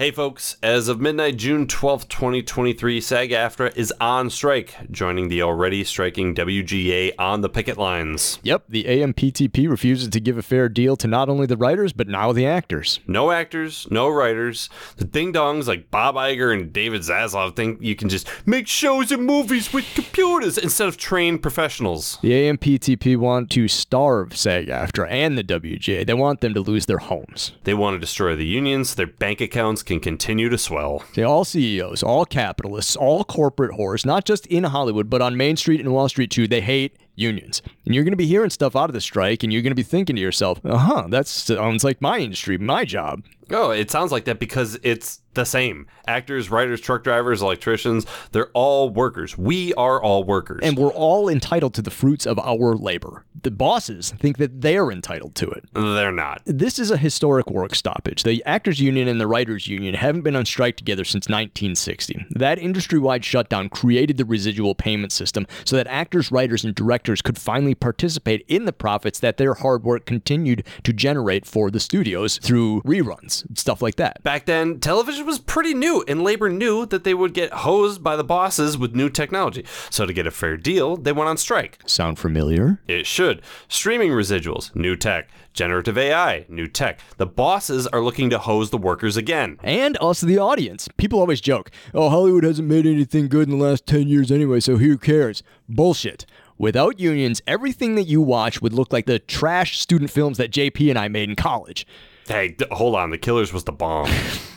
Hey folks, as of midnight June 12th, 2023, SAG-AFTRA is on strike, joining the already striking WGA on the picket lines. Yep, the AMPTP refuses to give a fair deal to not only the writers, but now the actors. No actors, no writers. The ding-dongs like Bob Iger and David Zaslav think you can just make shows and movies with computers instead of trained professionals. The AMPTP want to starve SAG-AFTRA and the WGA. They want them to lose their homes. They want to destroy the unions, their bank accounts, can continue to swell. All CEOs, all capitalists, all corporate whores, not just in Hollywood, but on Main Street and Wall Street too, they hate unions. And you're going to be hearing stuff out of the strike, and you're going to be thinking to yourself, that sounds like my industry, my job. Oh, it sounds like that because it's the same. Actors, writers, truck drivers, electricians, they're all workers. We are all workers. And we're all entitled to the fruits of our labor. The bosses think that they're entitled to it. They're not. This is a historic work stoppage. The actors union and the writers union haven't been on strike together since 1960. That industry-wide shutdown created the residual payment system so that actors, writers, and directors could finally participate in the profits that their hard work continued to generate for the studios through reruns. Stuff like that. Back then, television was pretty new, and labor knew that they would get hosed by the bosses with new technology. So to get a fair deal, they went on strike. Sound familiar? It should. Streaming residuals, new tech. Generative AI, new tech. The bosses are looking to hose the workers again. And us, the audience. People always joke, oh, Hollywood hasn't made anything good in the last 10 years anyway, so who cares? Bullshit. Without unions, everything that you watch would look like the trash student films that JP and I made in college. Hey, hold on. The Killers was the bomb.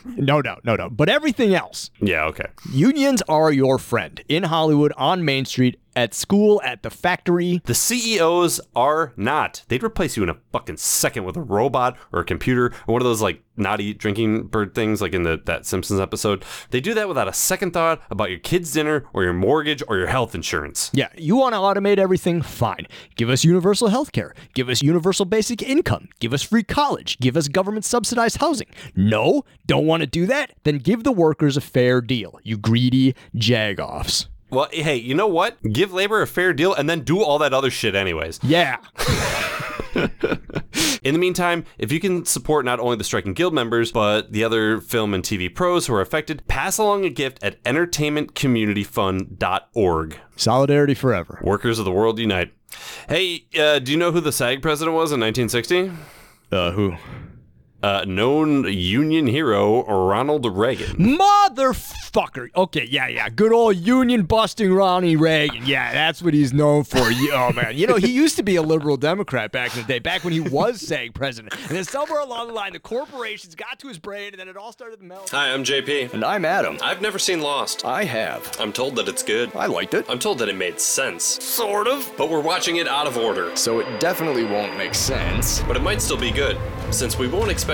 No doubt. But everything else. Yeah, okay. Unions are your friend in Hollywood, on Main Street, at school, at the factory. The CEOs are not. They'd replace you in a fucking second with a robot or a computer or one of those like naughty drinking bird things like in that Simpsons episode. They do that without a second thought about your kid's dinner or your mortgage or your health insurance. Yeah, you want to automate everything? Fine. Give us universal health care. Give us universal basic income. Give us free college. Give us government subsidized housing. No, don't want to do that? Then give the workers a fair deal, you greedy jag-offs. Well, hey, you know what? Give labor a fair deal and then do all that other shit anyways. Yeah. In the meantime, if you can support not only the striking guild members, but the other film and TV pros who are affected, pass along a gift at entertainmentcommunityfund.org. Solidarity forever. Workers of the world unite. Hey, do you know who the SAG president was in 1960? Who? Known union hero, Ronald Reagan. Motherfucker. Okay, yeah. Good old union busting Ronnie Reagan. Yeah, that's what he's known for. Oh, man. You know, he used to be a liberal Democrat back in the day, back when he was SAG president. And then somewhere along the line, the corporations got to his brain, and then it all started to melt. Hi, I'm JP. And I'm Adam. I've never seen Lost. I have. I'm told that it's good. I liked it. I'm told that it made sense. Sort of. But we're watching it out of order. So it definitely won't make sense. But it might still be good. Since we won't expect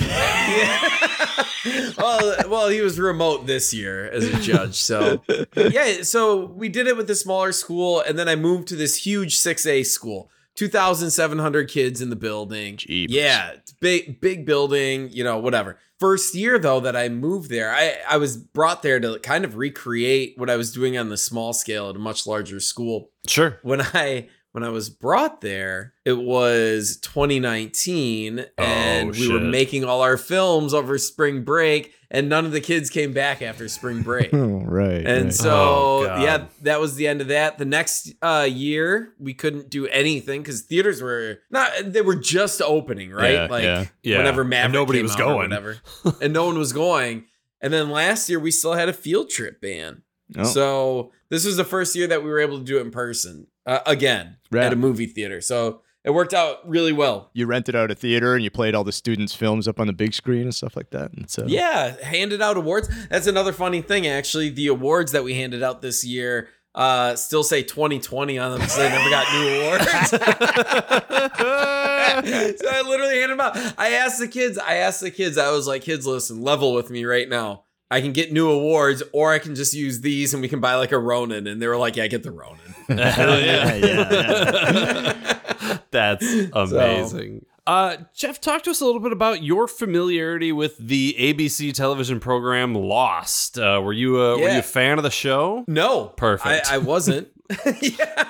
Well, he was remote this year as a judge. So, yeah. So we did it with the smaller school. And then I moved to this huge 6A school. 2,700 kids in the building. Jeez. Yeah, big building, you know, whatever. First year, though, that I moved there, I was brought there to kind of recreate what I was doing on the small scale at a much larger school. Sure. When I was brought there, it was 2019, and we were making all our films over spring break, and none of the kids came back after spring break. Right. And that was the end of that. The next year, we couldn't do anything because theaters were just opening, right? Whenever Maverick and nobody was going, whatever, and no one was going. And then last year, we still had a field trip ban. Oh. So this was the first year that we were able to do it in person again at a movie theater. So it worked out really well. You rented out a theater and you played all the students' films up on the big screen and stuff like that. And so handed out awards. That's another funny thing, actually. The awards that we handed out this year still say 2020 on them because they never got new awards. So I literally handed them out. I asked the kids. I was like, kids, listen, level with me right now. I can get new awards, or I can just use these and we can buy like a Ronin. And they were like, yeah, get the Ronin. Yeah. That's amazing. So, Jeff, talk to us a little bit about your familiarity with the ABC television program Lost. Were you a fan of the show? No. Perfect. I wasn't. Yeah.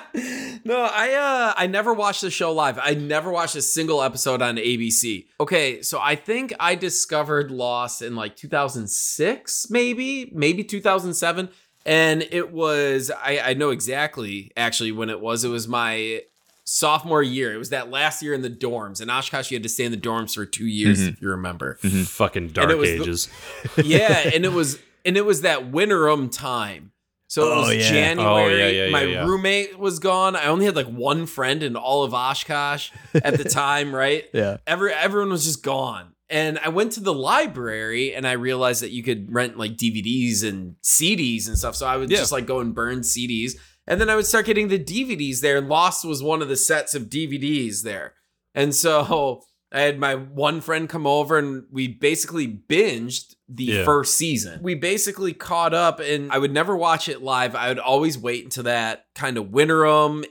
No, I never watched the show live. I never watched a single episode on ABC. Okay, so I think I discovered Lost in like 2006, maybe 2007. And it was, I know exactly actually when it was my sophomore year. It was that last year in the dorms. In Oshkosh, you had to stay in the dorms for 2 years, if you remember. Fucking dark ages. And it was And it was that winterum time. So it was January. My roommate was gone. I only had like one friend in all of Oshkosh at the time, right? Yeah. Everyone was just gone. And I went to the library and I realized that you could rent like DVDs and CDs and stuff. So I would just like go and burn CDs. And then I would start getting the DVDs there. And Lost was one of the sets of DVDs there. And so I had my one friend come over and we basically binged the first season. We basically caught up and I would never watch it live. I would always wait until that kind of winterum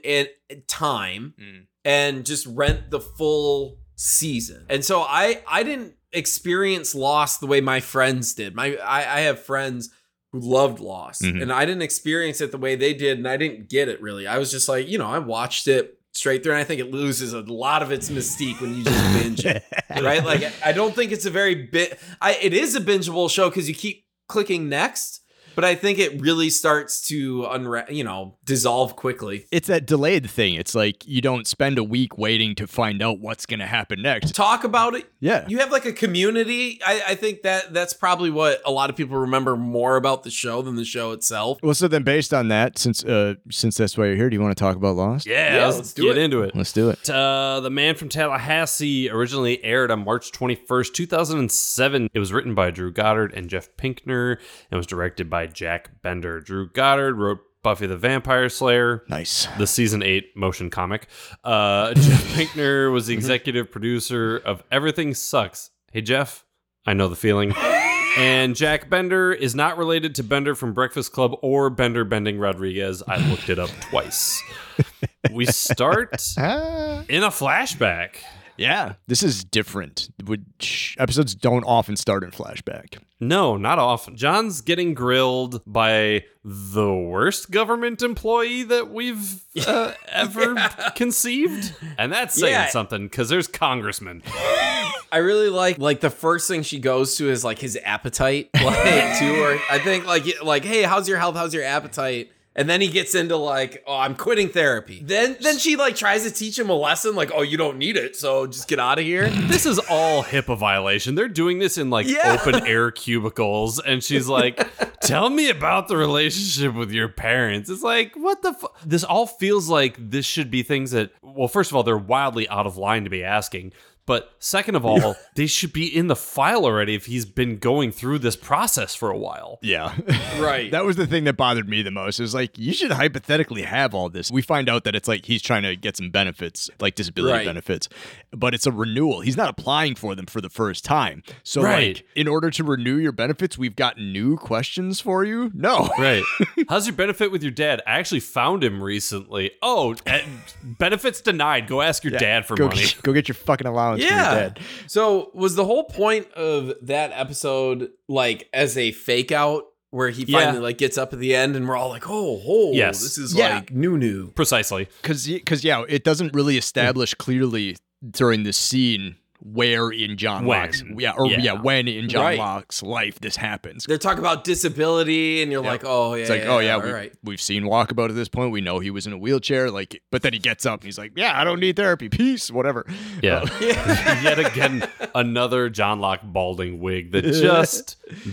time and just rent the full season. And so I didn't experience Lost the way my friends did. I have friends who loved Lost and I didn't experience it the way they did. And I didn't get it really. I was just like, you know, I watched it straight through, and I think it loses a lot of its mystique when you just binge it, right? Like, I don't think it's a very it is a bingeable show because you keep clicking next, but I think it really starts to dissolve quickly. It's that delayed thing. It's like you don't spend a week waiting to find out what's going to happen next. Talk about it. Yeah, you have like a community. I think that's probably what a lot of people remember more about the show than the show itself. Well, so then based on that, since that's why you're here, do you want to talk about Lost? Yeah, let's get into it. Let's do it. The Man from Tallahassee originally aired on March 21st, 2007. It was written by Drew Goddard and Jeff Pinkner and was directed by Jack Bender. Drew Goddard wrote Buffy the Vampire Slayer. Nice. The season 8 motion comic. Jeff Pinkner was the executive producer of Everything Sucks. Hey, Jeff, I know the feeling. And Jack Bender is not related to Bender from Breakfast Club or Bender Bending Rodriguez. I looked it up twice. We start in a flashback. Yeah, this is different. Episodes don't often start in flashback. No, not often. John's getting grilled by the worst government employee that we've ever conceived. And that's saying something, because there's congressmen. I really like the first thing she goes to is like his appetite. Like, too, or I think like, hey, how's your health? How's your appetite? And then he gets into like, oh, I'm quitting therapy. Then she like tries to teach him a lesson, like, oh, you don't need it, so just get out of here. This is all HIPAA violation. They're doing this in like open air cubicles, and she's like, tell me about the relationship with your parents. It's like, what the fuck? This all feels like this should be things that, well, first of all, they're wildly out of line to be asking. But second of all, they should be in the file already if he's been going through this process for a while. Yeah. Right. That was the thing that bothered me the most. It was like, you should hypothetically have all this. We find out that it's like he's trying to get some benefits, like disability benefits, but it's a renewal. He's not applying for them for the first time. So like, in order to renew your benefits, we've got new questions for you? No. Right. How's your benefit with your dad? I actually found him recently. Oh, benefits denied. Go ask your dad for money. Go get your fucking allowance. Yeah. So was the whole point of that episode like as a fake out where he finally like gets up at the end and we're all like, oh yes, this is like new. Precisely. Because it doesn't really establish clearly during this scene where in John Locke's when in John Locke's life this happens. They're talking about disability and you're like, we've seen Walkabout at this point. We know he was in a wheelchair, like, but then he gets up and he's like, I don't need therapy, peace, whatever. Yet again, another John Locke balding wig that just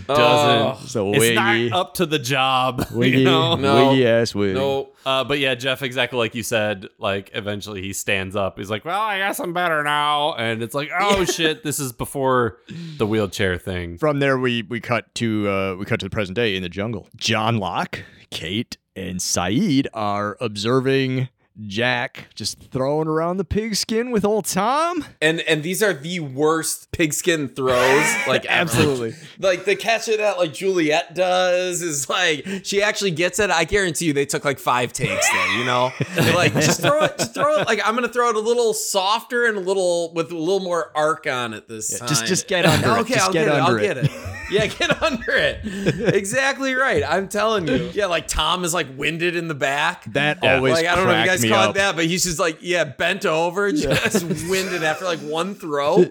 doesn't so it's not up to the job. Wiggy, you know? No. Wiggy ass wig. No. But yeah, Jeff, exactly like you said, like eventually he stands up. He's like, well, I guess I'm better now. And it's like, oh shit, this is before the wheelchair thing. From there, we cut to the present day in the jungle. John Locke, Kate, and Saeed are observing Jack just throwing around the pigskin with old Tom. And these are the worst pigskin throws. Like, absolutely. Like the catch of that, like Juliet does, is like, she actually gets it. I guarantee you they took like 5 takes there, you know? They're like, just throw it. Like, I'm going to throw it a little softer and with a little more arc on it this time. Just get under it. Okay, just I'll get it. Yeah, get under it. Exactly right. I'm telling you. Yeah, like Tom is like winded in the back. That always like, I don't know if you guys caught that, but he's just like, bent over, just winded after like one throw.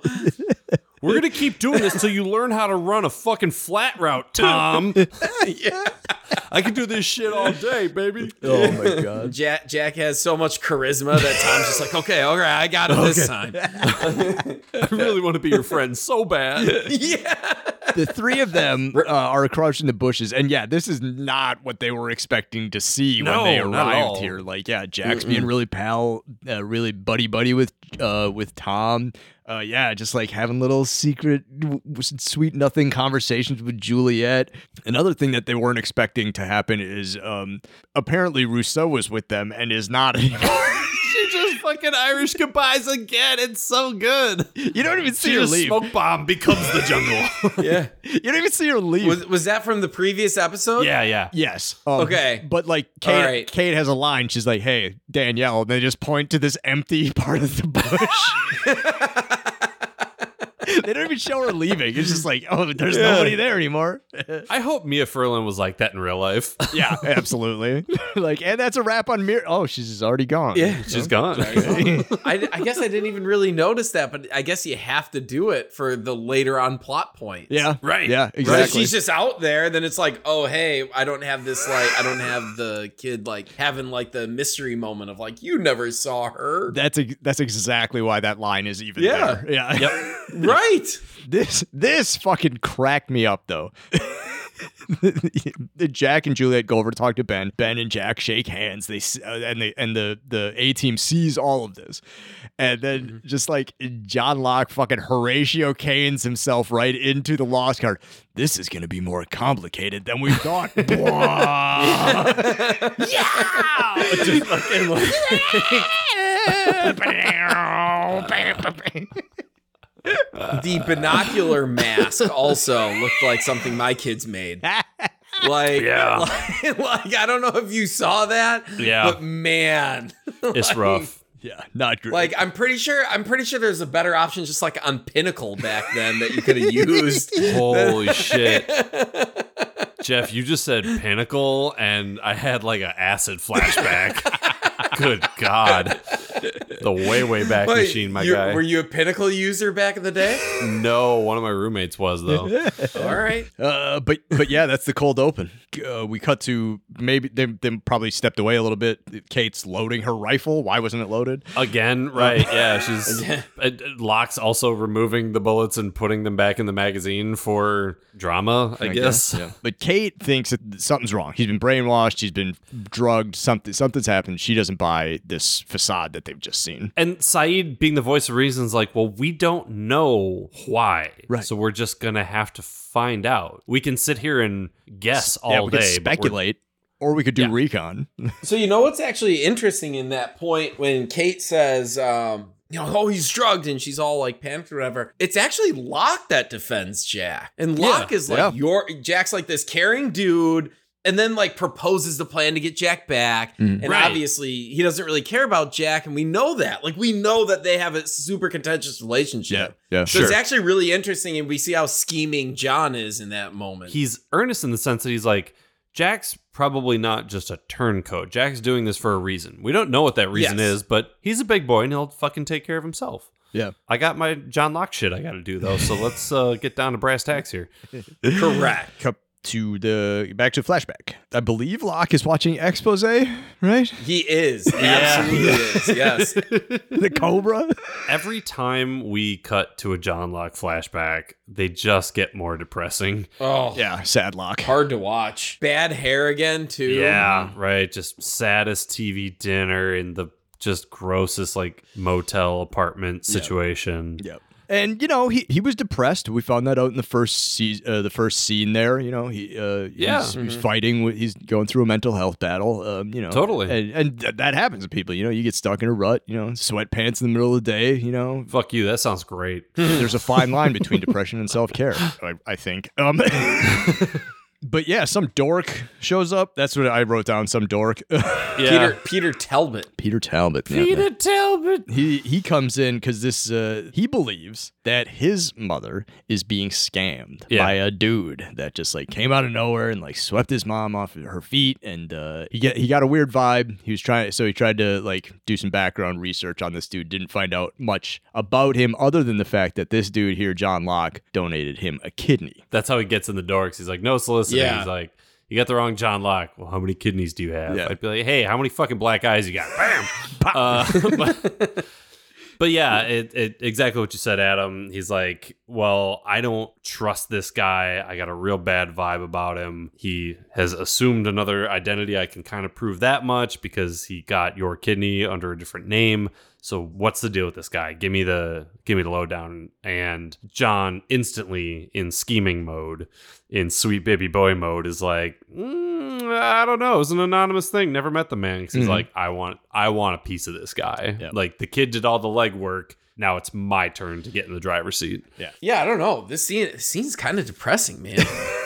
We're going to keep doing this till you learn how to run a fucking flat route, Tom. Yeah. I could do this shit all day, baby. Oh, my God. Jack has so much charisma that Tom's just like, okay, all right, I got it this time. I really want to be your friend so bad. Yeah. The three of them are crouched in the bushes. And, yeah, this is not what they were expecting to see when they arrived here. Like, yeah, Jack's being really really buddy-buddy with Tom. Yeah, just like having little secret, sweet nothing conversations with Juliet. Another thing that they weren't expecting to happen is apparently Rousseau was with them and is not anymore. Fucking Irish goodbyes again. It's so good. You don't even see her leave. Smoke bomb becomes the jungle. Yeah. You don't even see her leave. Was that from the previous episode? Yeah. Yes. Okay. But like Kate has a line. She's like, hey, Danielle. And they just point to this empty part of the bush. They don't even show her leaving. It's just like, oh, there's nobody there anymore. I hope Mia Furlan was like that in real life. Yeah, absolutely. Like, and that's a wrap on Mira. Oh, she's already gone. Yeah, she's gone. I guess I didn't even really notice that, but I guess you have to do it for the later on plot point. Yeah, right. Yeah, exactly. If she's just out there, then it's like, oh, hey, I don't have this, like, I don't have the kid, like, having, like, the mystery moment of, like, you never saw her. That's exactly why that line is even there. Yeah. Yep. Right. This fucking cracked me up, though. Jack and Juliet go over to talk to Ben. Ben and Jack shake hands. The A-team sees all of this. And then just like John Locke fucking Horatio Canes himself right into the lost card. This is going to be more complicated than we thought. Yeah! The binocular mask also looked like something my kids made. Like I don't know if you saw that. Yeah. But man, it's like, rough. Yeah, not great. Like I'm pretty sure there's a better option just like on Pinnacle back then that you could have used. Holy shit. Jeff, you just said Pinnacle and I had like an acid flashback. Good God. The way back machine, my guy. Were you a Pinnacle user back in the day? No, one of my roommates was, though. All right. But yeah, that's the cold open. We cut to maybe they probably stepped away a little bit. Kate's loading her rifle. Why wasn't it loaded? Again, right. Yeah, she's... Locke's also removing the bullets and putting them back in the magazine for drama, I guess. Yeah. But Kate thinks that something's wrong. He's been brainwashed. He's been drugged. Something's happened. She doesn't buy this facade that they've just seen. And Saeed, being the voice of reason, is like, well, we don't know why. Right. So we're just going to have to find out. We can sit here and guess all day. Can speculate, or we could do recon. So you know what's actually interesting in that point when Kate says, you know, oh, he's drugged, and she's all like panicked or whatever. It's actually Locke that defends Jack. And Locke is like, Jack's like this caring dude. And then, like, proposes the plan to get Jack back. And obviously, he doesn't really care about Jack. And we know that. Like, we know that they have a super contentious relationship. Yeah, so it's actually really interesting. And we see how scheming John is in that moment. He's earnest in the sense that he's like, Jack's probably not just a turncoat. Jack's doing this for a reason. We don't know what that reason is, but he's a big boy and he'll fucking take care of himself. Yeah. I got my John Locke shit I got to do, though. So let's get down to brass tacks here. Correct. Back to flashback. I believe Locke is watching Expose, right? He is. Absolutely is. Yes. The Cobra. Every time we cut to a John Locke flashback, they just get more depressing. Oh. Yeah. Sad Locke. Hard to watch. Bad hair again, too. Yeah. Right. Just saddest TV dinner in the just grossest, like, motel apartment situation. Yep. And you know he was depressed. We found that out in the first scene there. You know he's fighting. He's going through a mental health battle. You know totally. And that happens to people. You know you get stuck in a rut. You know sweatpants in the middle of the day. You know fuck you. That sounds great. There's a fine line between depression and self care. I think. But yeah, some dork shows up. That's what I wrote down. Some dork. Yeah. Peter Talbot. Peter Talbot. Peter Talbot. He comes in because this he believes that his mother is being scammed by a dude that just like came out of nowhere and like swept his mom off her feet, and he got a weird vibe. He tried to like do some background research on this dude. Didn't find out much about him other than the fact that this dude here, John Locke, donated him a kidney. That's how he gets in the dorks. He's like, no solicit. Yeah. He's like, you got the wrong John Locke. Well, how many kidneys do you have? Yeah. I'd be like, hey, how many fucking black eyes you got? Bam! But yeah, it exactly what you said, Adam. He's like, well, I don't trust this guy. I got a real bad vibe about him. He has assumed another identity. I can kind of prove that much because he got your kidney under a different name. So what's the deal with this guy? Give me the lowdown. And John, instantly in scheming mode, in sweet baby boy mode, is like, I don't know. It was an anonymous thing. Never met the man. Because he's like, I want a piece of this guy. Yep. Like, the kid did all the legwork. Now it's my turn to get in the driver's seat. Yeah. Yeah, I don't know. This scene's kind of depressing, man.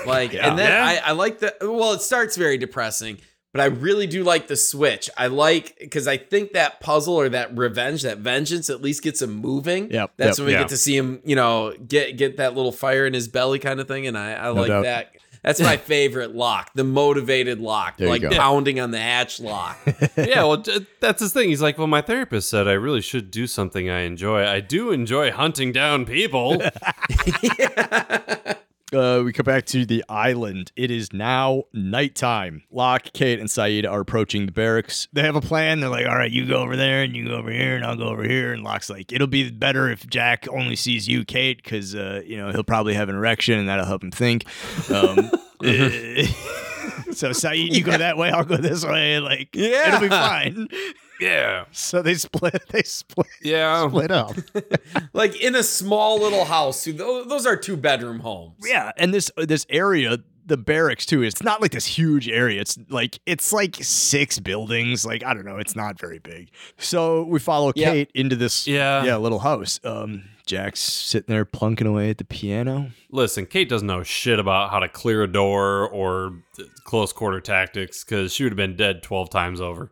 Like, yeah. And then I like that. Well, it starts very depressing. But I really do like the switch. Because I think that puzzle or that revenge, that vengeance at least gets him moving. Yep, that's when we get to see him, you know, get that little fire in his belly kind of thing. And I like that. That's my favorite Locke, the motivated Locke, like pounding on the hatch Locke. Yeah, well, that's his thing. He's like, well, my therapist said I really should do something I enjoy. I do enjoy hunting down people. Yeah. We come back to the island. It is now nighttime. Locke, Kate, and Saeed are approaching the barracks. They have a plan. They're like, all right, you go over there, and you go over here, and I'll go over here. And Locke's like, it'll be better if Jack only sees you, Kate, because, you know, he'll probably have an erection, and that'll help him think. So Saeed, you go that way, I'll go this way. Like, it'll be fine. Yeah. So they split up. Like in a small little house. Those are 2-bedroom homes. Yeah. And this area, the barracks too, it's not like this huge area. It's like 6 buildings. Like, I don't know. It's not very big. So we follow Kate into this little house. Jack's sitting there plunking away at the piano. Listen, Kate doesn't know shit about how to clear a door or close quarter tactics because she would have been dead 12 times over.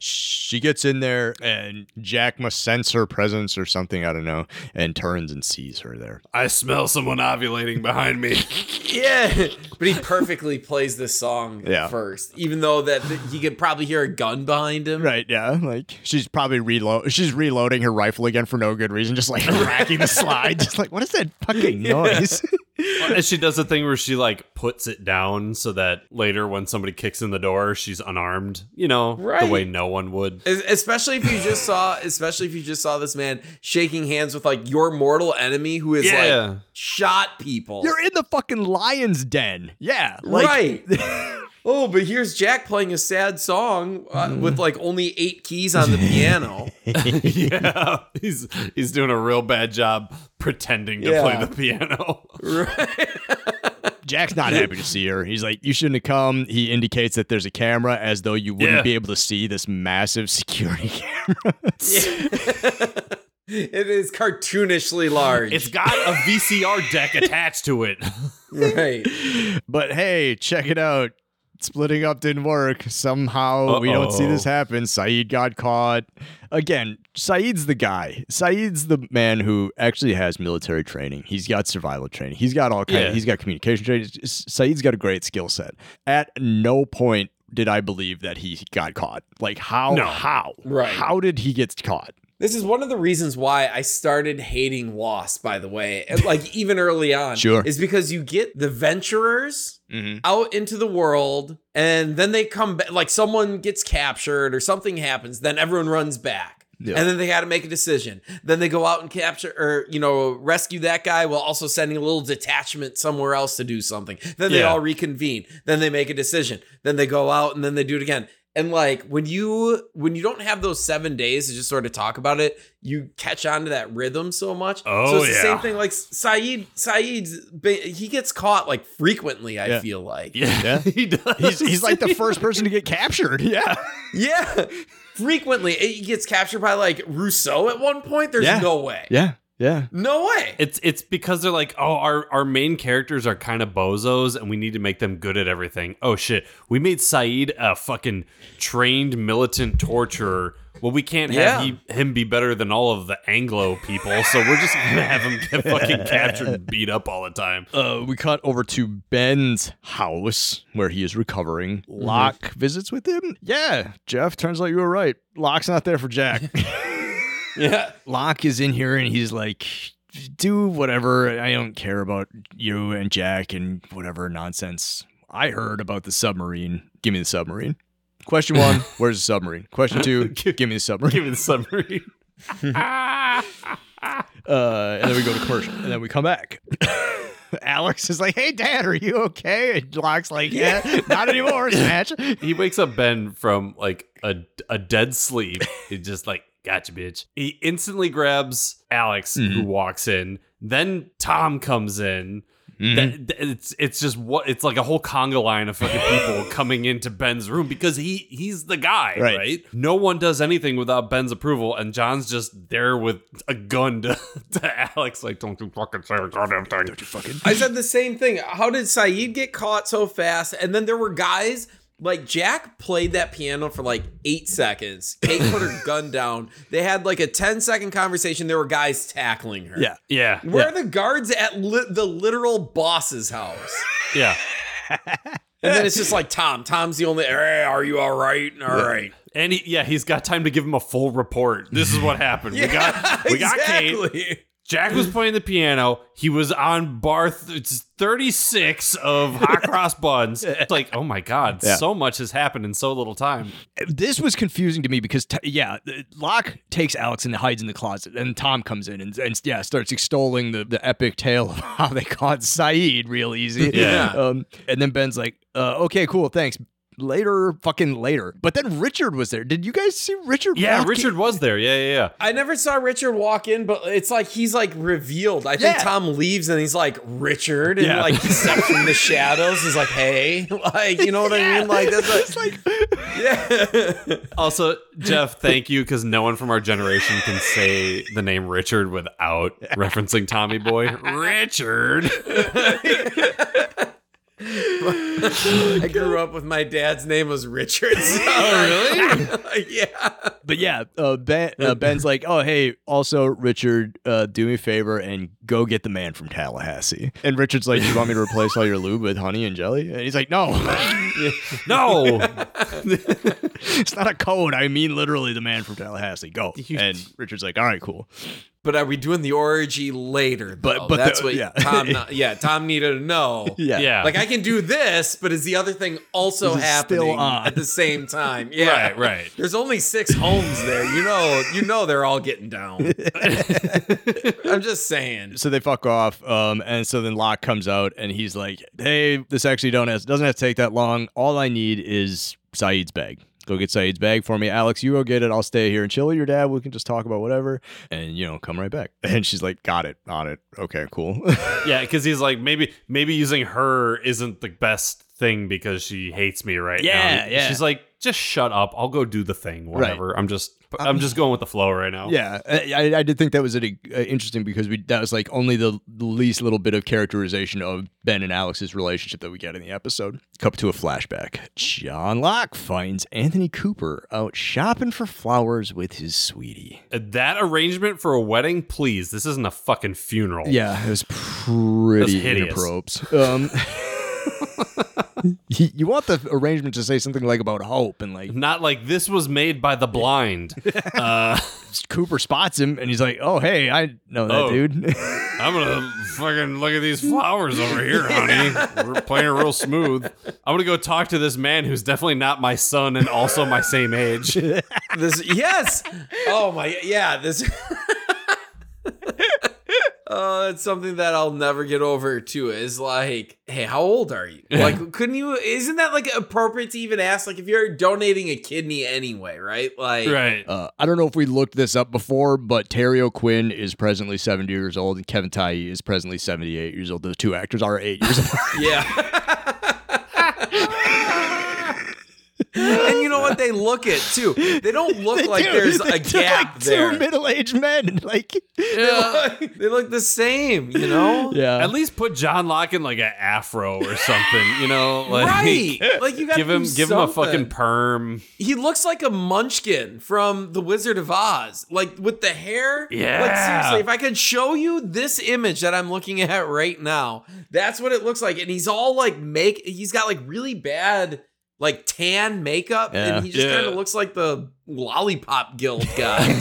She gets in there and Jack must sense her presence or something, I don't know, and turns and sees her there. I smell someone ovulating behind me. Yeah, but he perfectly plays this song first, even though that he could probably hear a gun behind him. Right, yeah, like she's probably reloading her rifle again for no good reason. Just like cracking the slide, just like, what is that fucking noise? And she does the thing where she like puts it down so that later when somebody kicks in the door, she's unarmed. You know, right. The way no one would. Especially if you just saw this man shaking hands with like your mortal enemy who is like shot people. You're in the fucking lion's den. Yeah, like, right. Oh, but here's Jack playing a sad song with like only 8 keys on the piano. Yeah, he's doing a real bad job pretending to play the piano. Right. Jack's not happy to see her. He's like, you shouldn't have come. He indicates that there's a camera as though you wouldn't be able to see this massive security camera. It is cartoonishly large. It's got a VCR deck attached to it. Right. But hey, check it out. Splitting up didn't work. Somehow we don't see this happen. Saeed got caught. Again, Saeed's the guy. Saeed's the man who actually has military training. He's got survival training. He's got all kinds. He's got communication training. Saeed's got a great skill set. At no point did I believe that he got caught. Like how? Right. How did he get caught? This is one of the reasons why I started hating Lost, by the way, like even early on, is because you get the venturers out into the world and then they come back, like someone gets captured or something happens, then everyone runs back and then they got to make a decision. Then they go out and capture or, you know, rescue that guy while also sending a little detachment somewhere else to do something. Then they all reconvene. Then they make a decision. Then they go out and then they do it again. And like when you don't have those 7 days to just sort of talk about it, you catch on to that rhythm so much. So it's the same thing. Like Saeed gets caught like frequently. I feel like he does. He's like the first person to get captured. Yeah, yeah, frequently he gets captured by like Rousseau at one point. There's no way. Yeah. Yeah. No way. It's because they're like, oh, our main characters are kind of bozos and we need to make them good at everything. Oh, shit. We made Saeed a fucking trained militant torturer. Well, we can't have him be better than all of the Anglo people, so we're just going to have him get fucking captured and beat up all the time. We cut over to Ben's house, where he is recovering. Locke visits with him. Yeah, Jeff, turns out you were right. Locke's not there for Jack. Yeah, Locke is in here and he's like, do whatever. I don't care about you and Jack and whatever nonsense. I heard about the submarine. Give me the submarine. Question one, where's the submarine? Question two, give me the submarine. Give me the submarine. And then we go to commercial. And then we come back. Alex is like, hey, Dad, are you okay? And Locke's like, yeah, not anymore, Snatch. He wakes up Ben from, like, a dead sleep. He's just like, gotcha, bitch. He instantly grabs Alex, mm-hmm. who walks in. Then Tom comes in. Mm-hmm. It's just what it's like a whole conga line of fucking people coming into Ben's room because he's the guy, right? No one does anything without Ben's approval, and John's just there with a gun to Alex, like, don't you fucking say a goddamn thing. Don't you fucking. I said the same thing. How did Saeed get caught so fast? And then there were guys. Like, Jack played that piano for, like, 8 seconds. Kate put her gun down. They had, like, a 10-second conversation. There were guys tackling her. Yeah, yeah. Where are the guards at the literal boss's house? Yeah. And then it's just like Tom. Tom's the only, hey, are you all right? All right. And, he's got time to give him a full report. This is what happened. Yeah, we got Kate. Jack was playing the piano. He was on bar 36 of hot cross buns. It's like, oh my God, so much has happened in so little time. This was confusing to me because, Locke takes Alex and hides in the closet. And Tom comes in and starts extolling the epic tale of how they caught Saeed real easy. Yeah. And then Ben's like, okay, cool, thanks. Later. But then Richard was there. Did you guys see Richard? Yeah, Richard was there. Yeah. I never saw Richard walk in, but it's like he's like revealed. I think Tom leaves and he's like Richard, and like he steps from the shadows. He's like, hey, like, you know what I mean? Like that's like. Also, Jeff, thank you, because no one from our generation can say the name Richard without referencing Tommy Boy. Richard. I grew up with my dad's name was Richard. So. Oh, really? Yeah. But yeah, Ben's like, oh, hey, also, Richard, do me a favor and go get the man from Tallahassee. And Richard's like, you want me to replace all your lube with honey and jelly? And he's like, no. No. It's not a code. I mean, literally, the man from Tallahassee. Go. And Richard's like, all right, cool. But are we doing the orgy later? But that's what Tom needed to know. Yeah. Like, I can do this, but is the other thing also happening at the same time? Yeah. Right. There's only 6 homes there. You know they're all getting down. I'm just saying. So they fuck off, and so then Locke comes out, and he's like, hey, this actually doesn't have to take that long. All I need is Saeed's bag. Go get Saeed's bag for me. Alex, you go get it. I'll stay here and chill with your dad. We can just talk about whatever. And, come right back. And she's like, got it. On it. Okay, cool. Yeah, because he's like, maybe using her isn't the best thing because she hates me right now. Yeah. She's like, just shut up. I'll go do the thing, whatever. Right. I'm just going with the flow right now. Yeah, I did think that was interesting because that was like only the least little bit of characterization of Ben and Alex's relationship that we get in the episode. Cut to a flashback. John Locke finds Anthony Cooper out shopping for flowers with his sweetie. That arrangement for a wedding, please. This isn't a fucking funeral. Yeah, it was pretty inappropriate. You want the arrangement to say something like about hope and like not like this was made by the blind. Cooper spots him and he's like, oh, hey, I know that dude. I'm gonna fucking look at these flowers over here, honey. We're playing real smooth. I'm gonna go talk to this man who's definitely not my son and also my same age. That's something that I'll never get over too, is like, hey, how old are you? Like, isn't that like appropriate to even ask? Like, if you're donating a kidney anyway, right? Like, right. I don't know if we looked this up before, but Terry O'Quinn is presently 70 years old and Kevin Tighe is presently 78 years old. Those two actors are 8 years apart. And you know what? They look it too. They don't look there's a gap like there. Two middle-aged men, they look the same. You know? Yeah. At least put John Locke in like an afro or something. You know? Like, right. Like you got give him a fucking perm. He looks like a munchkin from The Wizard of Oz, like with the hair. Yeah. Like seriously, if I could show you this image that I'm looking at right now, that's what it looks like. And he's all like he's got like really bad like tan makeup, and he just kind of looks like the Lollipop Guild guy.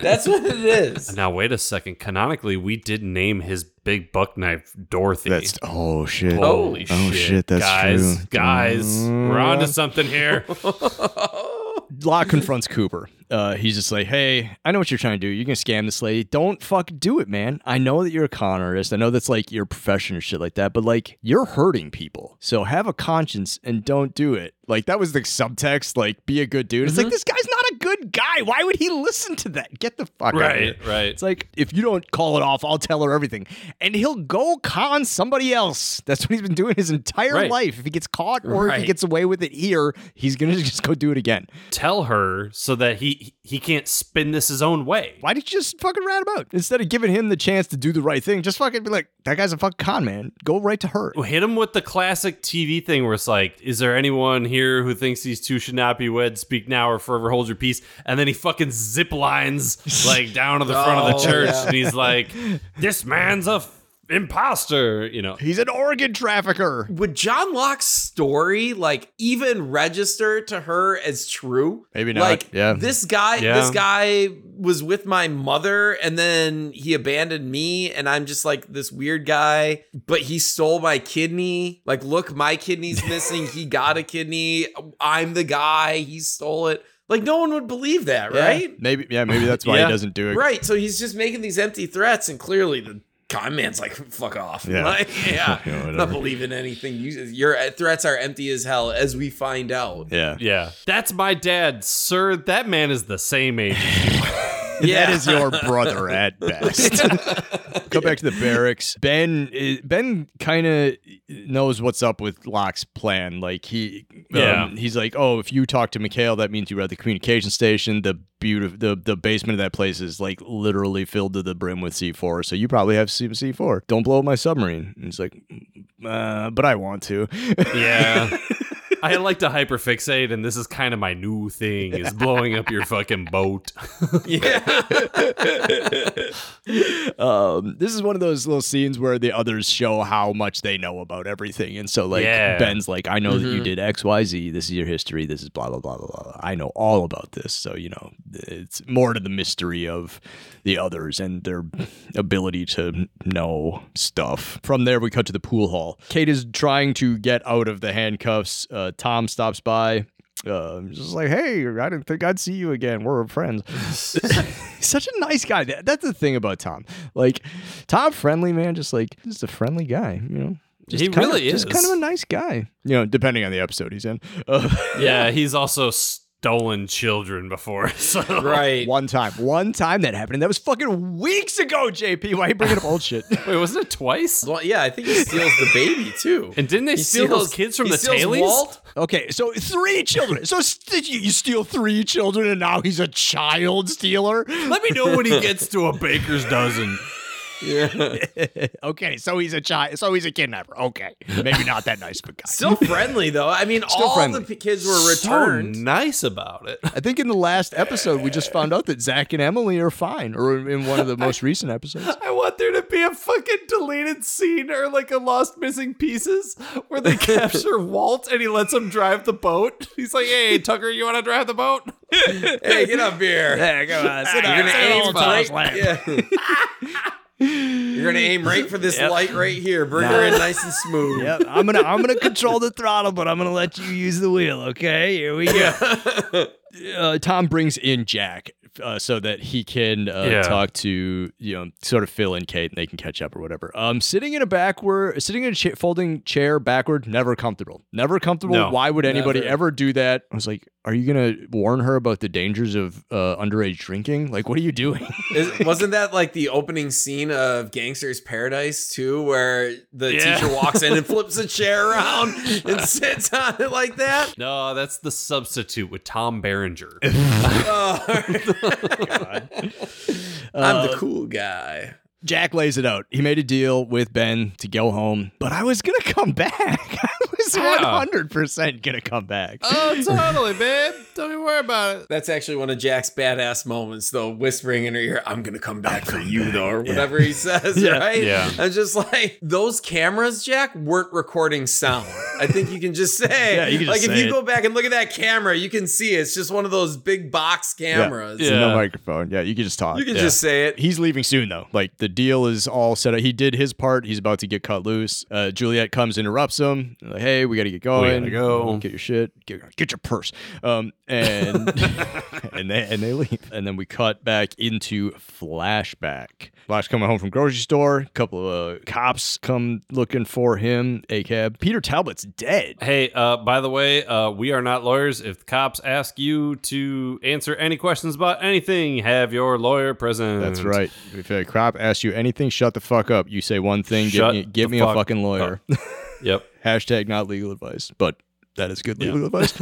That's what it is. Now wait a second. Canonically, we did name his big buck knife Dorothy. That's holy shit! That's true. Guys, we're onto something here. Locke confronts Cooper. He's just like, hey, I know what you're trying to do. You're going to scam this lady. Don't fucking do it, man. I know that you're a con artist. I know that's like your profession or shit like that, but like you're hurting people. So have a conscience and don't do it. Like that was the subtext, like be a good dude. It's like, this guy's not a good guy. Why would he listen to that? Get the fuck out of here. Right. It's like, if you don't call it off, I'll tell her everything. And he'll go con somebody else. That's what he's been doing his entire life. If he gets caught or if he gets away with it here, he's going to just go do it again. Tell her so that he can't spin this his own way. Why did you just fucking rat him out? Instead of giving him the chance to do the right thing, just fucking be like, that guy's a fucking con man. Go right to her. Well, hit him with the classic TV thing where it's like, is there anyone here who thinks these two should not be wed? Speak now or forever hold your peace. And then he fucking zip lines like down to the front of the church. Yeah. And he's like, this man's a imposter, you know. He's an organ trafficker. Would John Locke's story like even register to her as true? Maybe not. Like this guy was with my mother and then he abandoned me and I'm just like this weird guy, but he stole my kidney. Like, look, my kidney's missing. He got a kidney. I'm the guy. He stole it. Like, no one would believe that, right? Yeah. Maybe that's why he doesn't do it. Right. So he's just making these empty threats and clearly the con man's like, fuck off. Yeah. Like, not believing anything. Your threats are empty as hell, as we find out. Yeah. Yeah. That's my dad, sir. That man is the same age as you. Yeah. That is your brother at best. Go back to the barracks. Ben kind of knows what's up with Locke's plan. Like he's like, oh, if you talk to Mikhail, that means you were at the communication station. The basement of that place is like literally filled to the brim with C4. So you probably have C4. Don't blow up my submarine. And he's like, but I want to. Yeah. I like to hyperfixate, and this is kind of my new thing, is blowing up your fucking boat. Yeah. This is one of those little scenes where the others show how much they know about everything. And so, like, Ben's like, I know that you did X, Y, Z. This is your history. This is blah, blah, blah, blah, blah. I know all about this. So, you know, it's more to the mystery of the others and their ability to know stuff. From there, we cut to the pool hall. Kate is trying to get out of the handcuffs. Tom stops by. Just like, hey, I didn't think I'd see you again. We're friends. Such a nice guy. That's the thing about Tom. Like, Tom friendly, man. Just like, this is a friendly guy, you know. Just he really is. Just kind of a nice guy. You know, depending on the episode he's in. Yeah, he's also stolen children before. So. Right. One time that happened. And that was fucking weeks ago, JP. Why are you bringing up old shit? Wait, wasn't it twice? Well, yeah, I think he steals the baby, too. And didn't he steal those kids from the tailies? Walt? Okay, so 3 children. So you steal 3 children and now he's a child stealer? Let me know when he gets to a baker's dozen. Yeah. Okay, so he's a child. So he's a kidnapper. Okay, maybe not that nice, but guy. Still friendly though. I mean, still all friendly. The kids were returned. So nice about it. I think in the last episode we just found out that Zach and Emily are fine, or in one of the most recent episodes. I want there to be a fucking deleted scene or like a Lost Missing Pieces where they capture Walt and he lets him drive the boat. He's like, "Hey, Tucker, you want to drive the boat? Hey, get up here. Yeah, come on. Sit down. You're gonna aim right for this light right here. Bring her in nice and smooth. Yep. I'm gonna control the throttle, but I'm gonna let you use the wheel. Okay, here we go. Tom brings in Jack so that he can talk to, you know, sort of Phil and Kate, and they can catch up or whatever. Sitting in a folding chair backward, never comfortable. No, why would anybody ever do that? I was like, are you gonna warn her about the dangers of underage drinking? Like, what are you doing? Wasn't that like the opening scene of Gangster's Paradise too, where the teacher walks in and flips a chair around and sits on it like that? No, that's The Substitute with Tom Berenger. God. I'm the cool guy. Jack lays it out. He made a deal with Ben to go home, but I was going to come back. I was 100% going to come back. Oh, totally, man. Don't even worry about it. That's actually one of Jack's badass moments, though, whispering in her ear, I'm going to come back for you, though, or whatever he says, right? Yeah. I'm just like, those cameras, Jack, weren't recording sound. I think you can just say, if you go back and look at that camera, you can see it's just one of those big box cameras. Yeah. No microphone. Yeah, you can just talk. You can just say it. He's leaving soon, though. Like, the deal is all set up. He did his part. He's about to get cut loose. Juliet comes, interrupts him. Like, hey, we got to get going. We got to go. Get your shit. Get your purse. And and they leave. And then we cut back into flashback. Flash coming home from grocery store. A couple of cops come looking for him. ACAB. Peter Talbot's dead. Hey, by the way, we are not lawyers. If the cops ask you to answer any questions about anything, have your lawyer present. That's right. If a cop asks you anything, shut the fuck up. You say one thing, give me a fucking lawyer. Yep. Hashtag not legal advice. But that is good legal advice.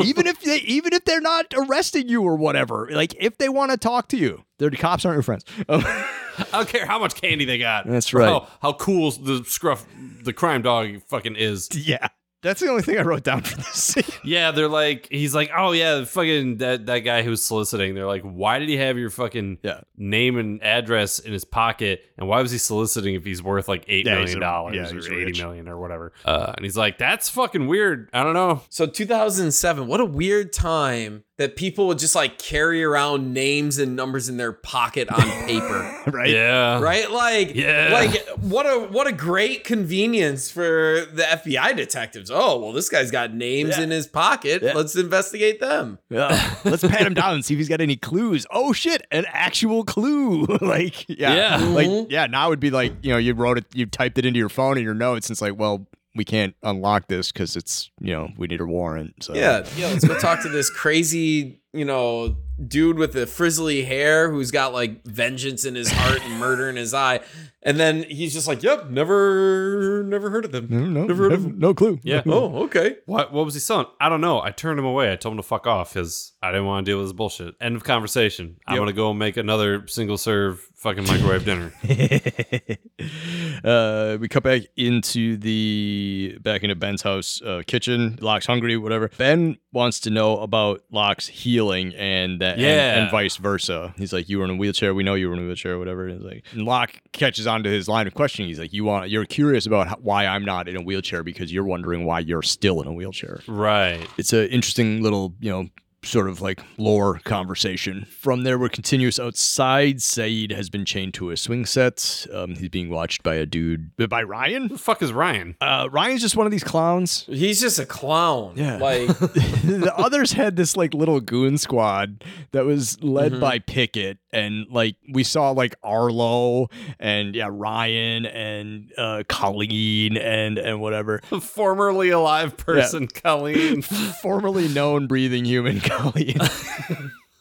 Even if they're not arresting you or whatever, like if they want to talk to you, the cops aren't your friends. I don't care how much candy they got. That's right. How cool the crime dog fucking is. Yeah. That's the only thing I wrote down for this scene. Yeah, they're like, he's like, oh yeah, fucking that guy who was soliciting. They're like, why did he have your fucking name and address in his pocket? And why was he soliciting if he's worth like $8 million or $80 million or whatever? And he's like, that's fucking weird. I don't know. So 2007, what a weird time that people would just like carry around names and numbers in their pocket on paper. Right? Yeah. Right? Like, like what a great convenience for the FBI detectives. Oh, well, this guy's got names in his pocket. Yeah. Let's investigate them. Yeah. Let's pat him down and see if he's got any clues. Oh shit, an actual clue. Like, now it would be like, you know, you typed it into your phone and your notes, and it's like, well, we can't unlock this because it's, you know, we need a warrant. So. Yeah, let's go talk to this crazy, you know, dude with the frizzly hair who's got like vengeance in his heart and murder in his eye. And then he's just like, yep, never heard of them. No, never heard of them. No clue. Yeah. Oh, okay. What was he selling? I don't know. I turned him away. I told him to fuck off because I didn't want to deal with this bullshit. End of conversation. I'm going to go make another single serve fucking microwave dinner. We cut back into Ben's house kitchen. Locke's hungry, whatever. Ben wants to know about Locke's healing and vice versa. He's like, you were in a wheelchair. We know you were in a wheelchair, whatever. And like, and Locke catches onto his line of questioning. He's like, you're curious about why I'm not in a wheelchair because you're wondering why you're still in a wheelchair. Right. It's an interesting little, you know, sort of like lore conversation. From there, we're continuous outside. Saeed has been chained to a swing set. He's being watched by a dude. By Ryan? Who the fuck is Ryan? Ryan's just one of these clowns. He's just a clown. Yeah. Like the others had this like little goon squad that was led by Pickett. And like we saw like Arlo and Ryan and Colleen and whatever. A formerly alive person, Colleen. Formerly known breathing human Colleen.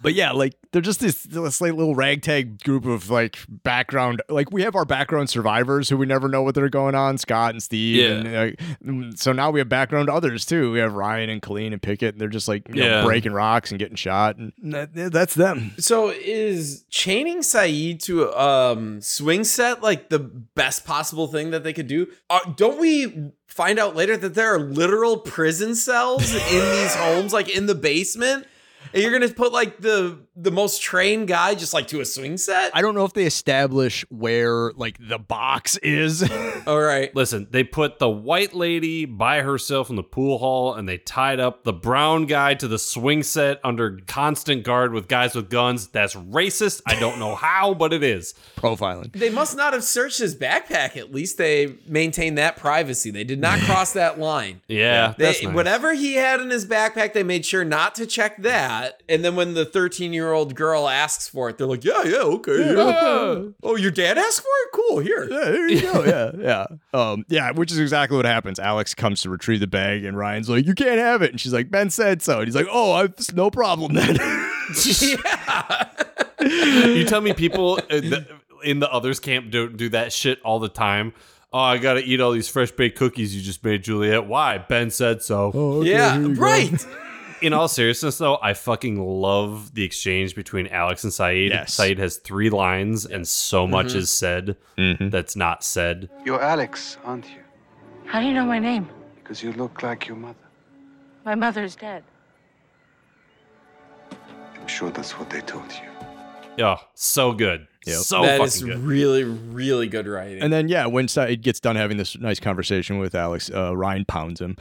But yeah, like they're just this like little ragtag group of like background. Like we have our background survivors who we never know what they're going on, Scott and Steve. Yeah. And so now we have background others too. We have Ryan and Colleen and Pickett, and they're just like you know, breaking rocks and getting shot, and that's them. So is chaining Saeed to a swing set like the best possible thing that they could do? Don't we find out later that there are literal prison cells in these homes, like in the basement? And you're gonna put like the most trained guy just like to a swing set? I don't know if they establish where like the box is. All right. Listen, they put the white lady by herself in the pool hall and they tied up the brown guy to the swing set under constant guard with guys with guns. That's racist. I don't know how, but it is. Profiling. They must not have searched his backpack. At least they maintained that privacy. They did not cross that line. Yeah. That's nice. Whatever he had in his backpack, they made sure not to check that. And then when the 13-year-old girl asks for it, they're like, okay. Oh, your dad asked for it? Cool, here. Yeah, here you go. Which is exactly what happens. Alex comes to retrieve the bag, and Ryan's like, you can't have it. And she's like, Ben said so. And he's like, oh, it's no problem then. Yeah. You tell me people in the others camp don't do that shit all the time. Oh, I got to eat all these fresh-baked cookies you just made, Juliet. Why? Ben said so. Oh, okay, yeah, right. Go. In all seriousness, though, I fucking love the exchange between Alex and Saeed. Yes. Saeed has three lines, and so much is said that's not said. You're Alex, aren't you? How do you know my name? Because you look like your mother. My mother's dead. sure that's what they told you. Oh, so good. Yep. So that is good. Really, really good writing. And then, yeah, when Saeed gets done having this nice conversation with Alex, Ryan pounds him.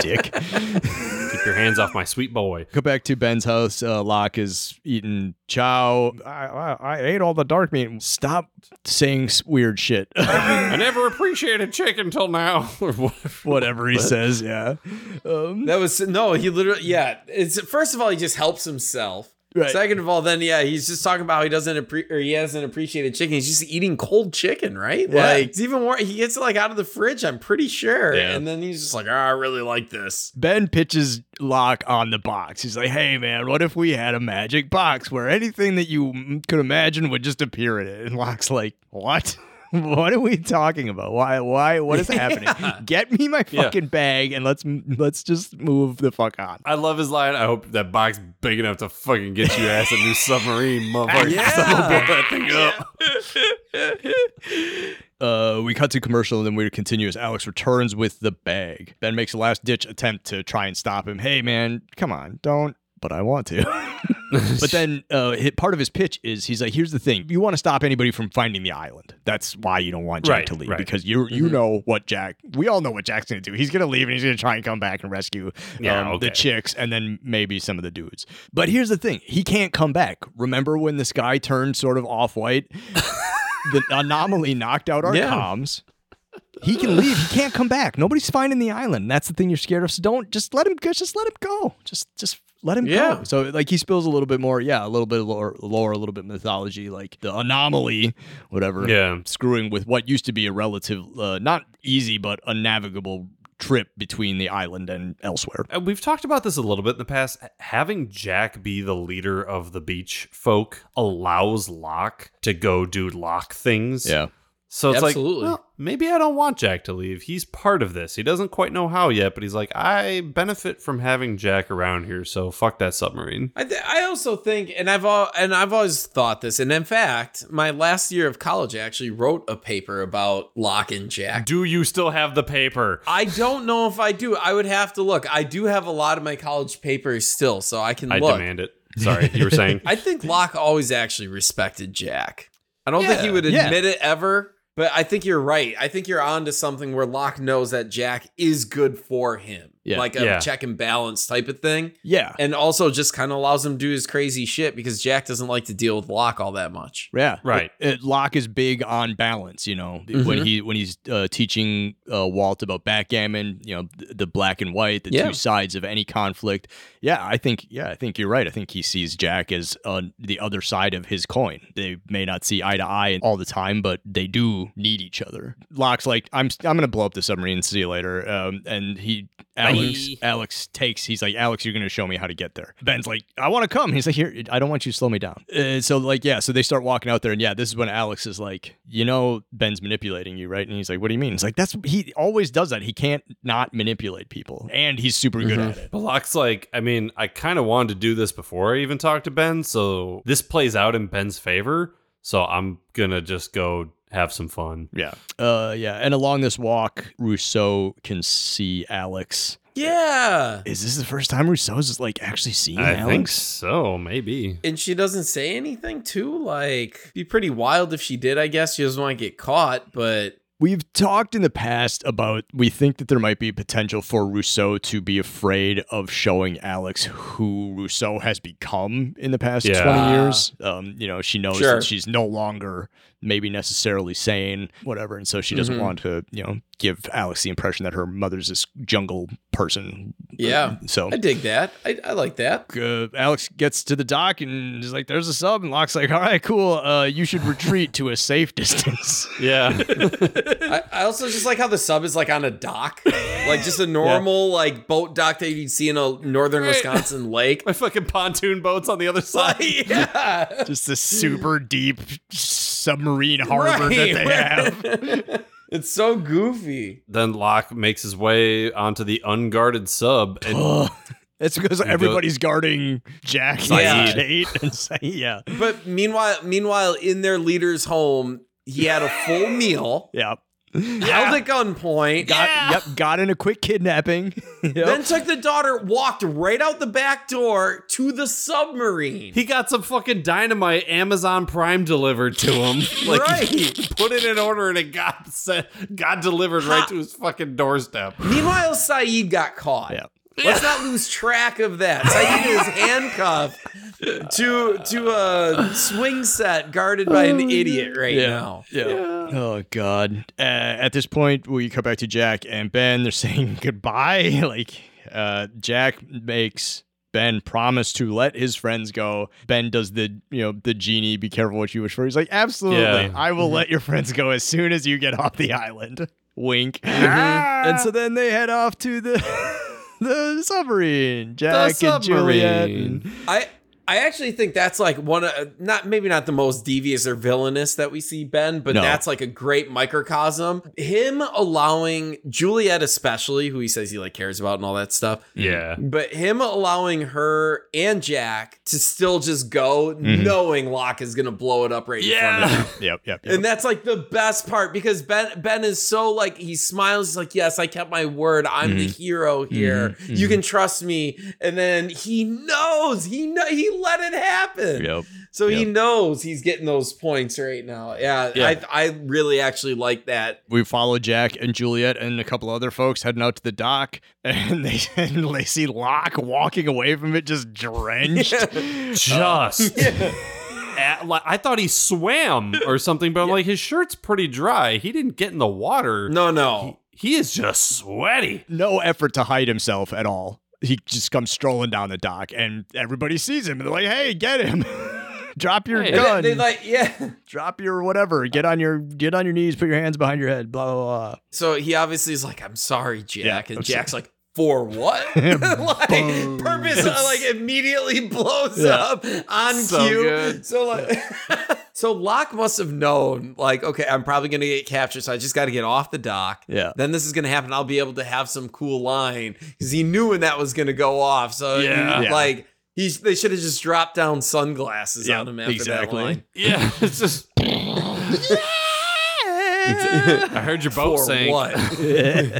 Dick. Keep your hands off my sweet boy. Go back to Ben's house. Locke is eating chow. I ate all the dark meat. Stop saying weird shit. I never appreciated chicken till now. Whatever he says, yeah. He literally, yeah. It's, first of all, he just helps himself. Right. Second of all, then, yeah, he's just talking about how he hasn't appreciated chicken. He's just eating cold chicken, right? Yeah. Like, it's even more, he gets it like out of the fridge, I'm pretty sure. Yeah. And then he's just like, I really like this. Ben pitches Locke on the box. He's like, hey, man, what if we had a magic box where anything that you could imagine would just appear in it? And Locke's like, what? What are we talking about? Why? What is happening? Yeah. Get me my fucking bag and let's just move the fuck on. I love his line. I hope that box big enough to fucking get your ass a new submarine, motherfucker. Yeah. That thing up. We cut to commercial and then we continue as Alex returns with the bag. Ben makes a last ditch attempt to try and stop him. Hey, man, come on, don't. But I want to. But then part of his pitch is he's like, here's the thing. You want to stop anybody from finding the island. That's why you don't want Jack to leave. Right. Because you know what Jack, we all know what Jack's going to do. He's going to leave and he's going to try and come back and rescue the chicks and then maybe some of the dudes. But here's the thing. He can't come back. Remember when the sky turned sort of off-white? The anomaly knocked out our comms. He can leave. He can't come back. Nobody's finding the island. That's the thing you're scared of. So don't just let him go. Just let him go. So like he spills a little bit more. Yeah, a little bit of lore, a little bit of mythology, like the anomaly, whatever. Yeah, screwing with what used to be a relative, not easy but unnavigable trip between the island and elsewhere. We've talked about this a little bit in the past. Having Jack be the leader of the beach folk allows Locke to go do Locke things. Yeah. So it's like, well, maybe I don't want Jack to leave. He's part of this. He doesn't quite know how yet, but he's like, I benefit from having Jack around here. So fuck that submarine. I also think, and I've always thought this. And in fact, my last year of college, I actually wrote a paper about Locke and Jack. Do you still have the paper? I don't know if I do. I would have to look. I do have a lot of my college papers still, so I look. I demand it. Sorry, you were saying. I think Locke always actually respected Jack. I don't think he would admit it ever. But I think you're right. I think you're on to something where Locke knows that Jack is good for him. Yeah. Like a check and balance type of thing. Yeah. And also just kind of allows him to do his crazy shit because Jack doesn't like to deal with Locke all that much. Yeah. Right. Locke is big on balance, you know. Mm-hmm. When he's teaching Walt about backgammon, you know, the black and white, the two sides of any conflict. Yeah, I think you're right. I think he sees Jack as the other side of his coin. They may not see eye to eye all the time, but they do need each other. Locke's like, I'm gonna blow up the submarine, see you later. And Alex, you're gonna show me how to get there. Ben's like, I want to come. He's like, here, I don't want you to slow me down. So they start walking out there, and this is when Alex is like, you know, Ben's manipulating you, right? And he's like, what do you mean? It's like, that's, he always does that. He can't not manipulate people, and he's super good at it. But Locke's like, I mean, I kind of wanted to do this before I even talked to Ben, so this plays out in Ben's favor, so I'm gonna just go have some fun. Yeah. And along this walk, Rousseau can see Alex. Yeah. Is this the first time Rousseau's just like actually seeing Alex? I think so, maybe. And she doesn't say anything too. Like, it'd be pretty wild if she did, I guess. She doesn't want to get caught, but we've talked in the past about, we think that there might be potential for Rousseau to be afraid of showing Alex who Rousseau has become in the past 20 years. You know, she knows that she's no longer maybe necessarily sane, whatever. And so she doesn't want to, you know, give Alex the impression that her mother's this jungle person. Yeah. So I dig that. I like that. Alex gets to the dock and is like, there's a sub. And Locke's like, all right, cool. You should retreat to a safe distance. Yeah. I also just like how the sub is like on a dock, like just a normal like boat dock that you'd see in a northern Wisconsin lake. My fucking pontoon boat's on the other side. Yeah. Just this super deep submarine harbor that they have. It's so goofy. Then Locke makes his way onto the unguarded sub. And it's because everybody's guarding Jack and Kate. But meanwhile, in their leader's home, he had a full meal. Yeah. Held at gunpoint. Got in a quick kidnapping. Then took the daughter, walked right out the back door to the submarine. He got some fucking dynamite Amazon Prime delivered to him. Like, right. Put it in order and it got delivered right to his fucking doorstep. Meanwhile, Saeed got caught. Yeah. Let's not lose track of that. Saeed is handcuffed to a swing set guarded by an idiot now. Yeah. Oh, God. At this point, we come back to Jack and Ben. They're saying goodbye. Jack makes Ben promise to let his friends go. Ben does the genie, be careful what you wish for. He's like, absolutely. Yeah. I will let your friends go as soon as you get off the island. Wink. And so then they head off to the submarine. Jack and Juliet. I actually think that's like one of, maybe not the most devious or villainous that we see Ben, but that's like a great microcosm. Him allowing Juliet, especially, who he says he cares about and all that stuff. Yeah. But him allowing her and Jack to still just go, knowing Locke is going to blow it up right in front of him. Yep. And that's like the best part, because Ben is so he smiles. He's like, yes, I kept my word. I'm the hero here. Mm-hmm. You can trust me. And then he knows. Let it happen. He knows he's getting those points right now. I really actually like that. We follow Jack and Juliet and a couple other folks heading out to the dock, and they see Locke walking away from it, just drenched. I thought he swam or something, but his shirt's pretty dry. He didn't get in the water. He is just sweaty. No effort to hide himself at all. He just comes strolling down the dock, and everybody sees him, and they're like, hey, get him. Drop your gun. They're like, drop your whatever. Get on your knees, put your hands behind your head, blah, blah, blah. So he obviously is like, I'm sorry, Jack. And Jack's like, for what? Immediately blows up on cue. Good. So Locke must have known, I'm probably going to get captured, so I just got to get off the dock. Yeah. Then this is going to happen. I'll be able to have some cool line, because he knew when that was going to go off. So, they should have just dropped down sunglasses on him after that line. Yeah, it's just... I heard your boat sank.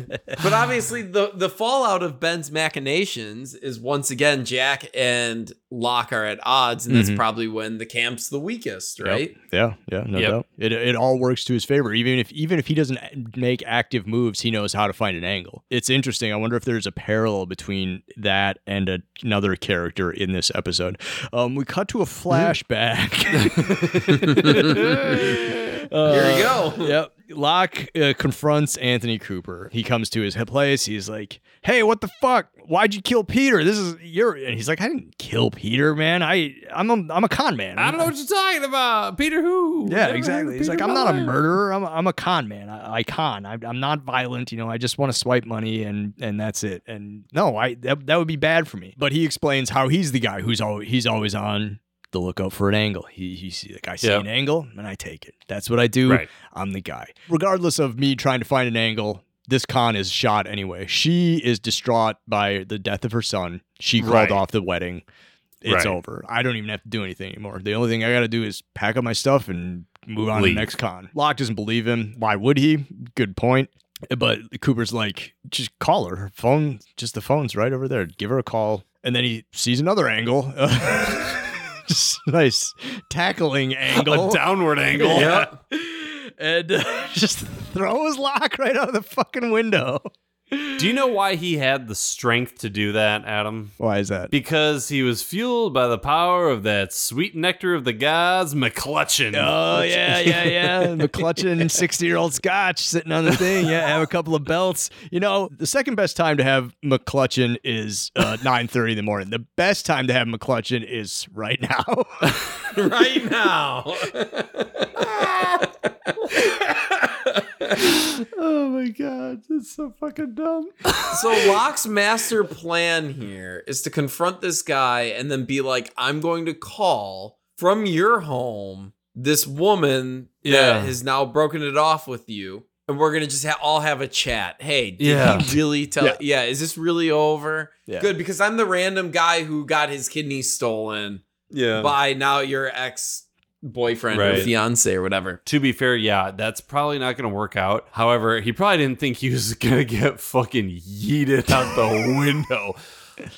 But obviously the fallout of Ben's machinations is, once again, Jack and Locke are at odds, and that's probably when the camp's the weakest, right? No doubt. It all works to his favor. Even if he doesn't make active moves, he knows how to find an angle. It's interesting. I wonder if there's a parallel between that and another character in this episode. We cut to a flashback. Here we go. Yep. Locke confronts Anthony Cooper. He comes to his place. He's like, hey, what the fuck? Why'd you kill Peter? And he's like, I didn't kill Peter, man. I'm a con man. I don't know what you're talking about. Peter who? Yeah, exactly. He's like, I'm not a murderer. I'm a con man. I'm not violent. I just want to swipe money and that's it. And no, that would be bad for me. But he explains how he's the guy who's always on the lookout for an angle. I see an angle and I take it. That's what I do. Right. I'm the guy. Regardless of me trying to find an angle, this con is shot anyway. She is distraught by the death of her son. She called off the wedding. It's over. I don't even have to do anything anymore. The only thing I got to do is pack up my stuff and move on to the next con. Locke doesn't believe him. Why would he? Good point. But Cooper's like, just call her. Her phone, just the phone's right over there. Give her a call. And then he sees another angle. Nice tackling angle. A downward angle. Yep. And just throws Locke right out of the fucking window. Do you know why he had the strength to do that, Adam? Why is that? Because he was fueled by the power of that sweet nectar of the gods, McClutchin. Oh, yeah. McClutchin, 60-year-old scotch sitting on the thing. Yeah, have a couple of belts. The second best time to have McClutchin is 9:30 in the morning. The best time to have McClutchin is right now. Right now. Oh my God, that's so fucking dumb. So Locke's master plan here is to confront this guy and then be like, I'm going to call from your home this woman that has now broken it off with you, and we're going to just all have a chat. Hey, did he really tell? Yeah, is this really over? Yeah. Good, because I'm the random guy who got his kidney stolen by now your ex boyfriend or fiance or whatever. To be fair, yeah, that's probably not going to work out. However, he probably didn't think he was going to get fucking yeeted out the window.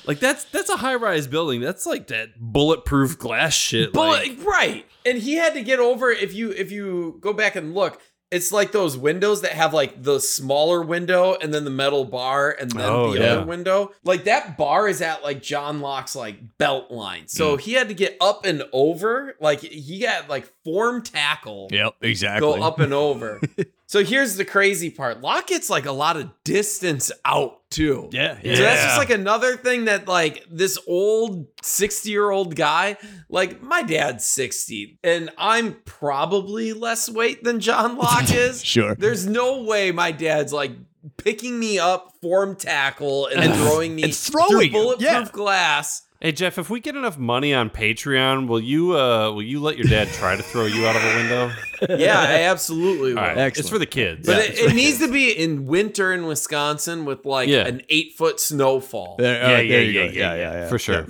Like, that's a high-rise building. That's like that bulletproof glass shit. Right. And he had to get over, if you go back and look, it's like those windows that have like the smaller window and then the metal bar and then other window. Like that bar is at like John Locke's like belt line. So he had to get up and over. Like he got like form tackle. Yep, exactly. Go up and over. So here's the crazy part. Locke gets like a lot of distance out too. Yeah. So that's just like another thing that like this old 60-year-old guy, like my dad's 60 and I'm probably less weight than John Locke is. Sure. There's no way my dad's like picking me up, form tackle and then throwing me through bulletproof glass. Hey, Jeff, if we get enough money on Patreon, will you let your dad try to throw you out of a window? Yeah, I absolutely will. Right. It's for the kids. But it needs to be in winter in Wisconsin with like an 8-foot snowfall. There you go. For sure.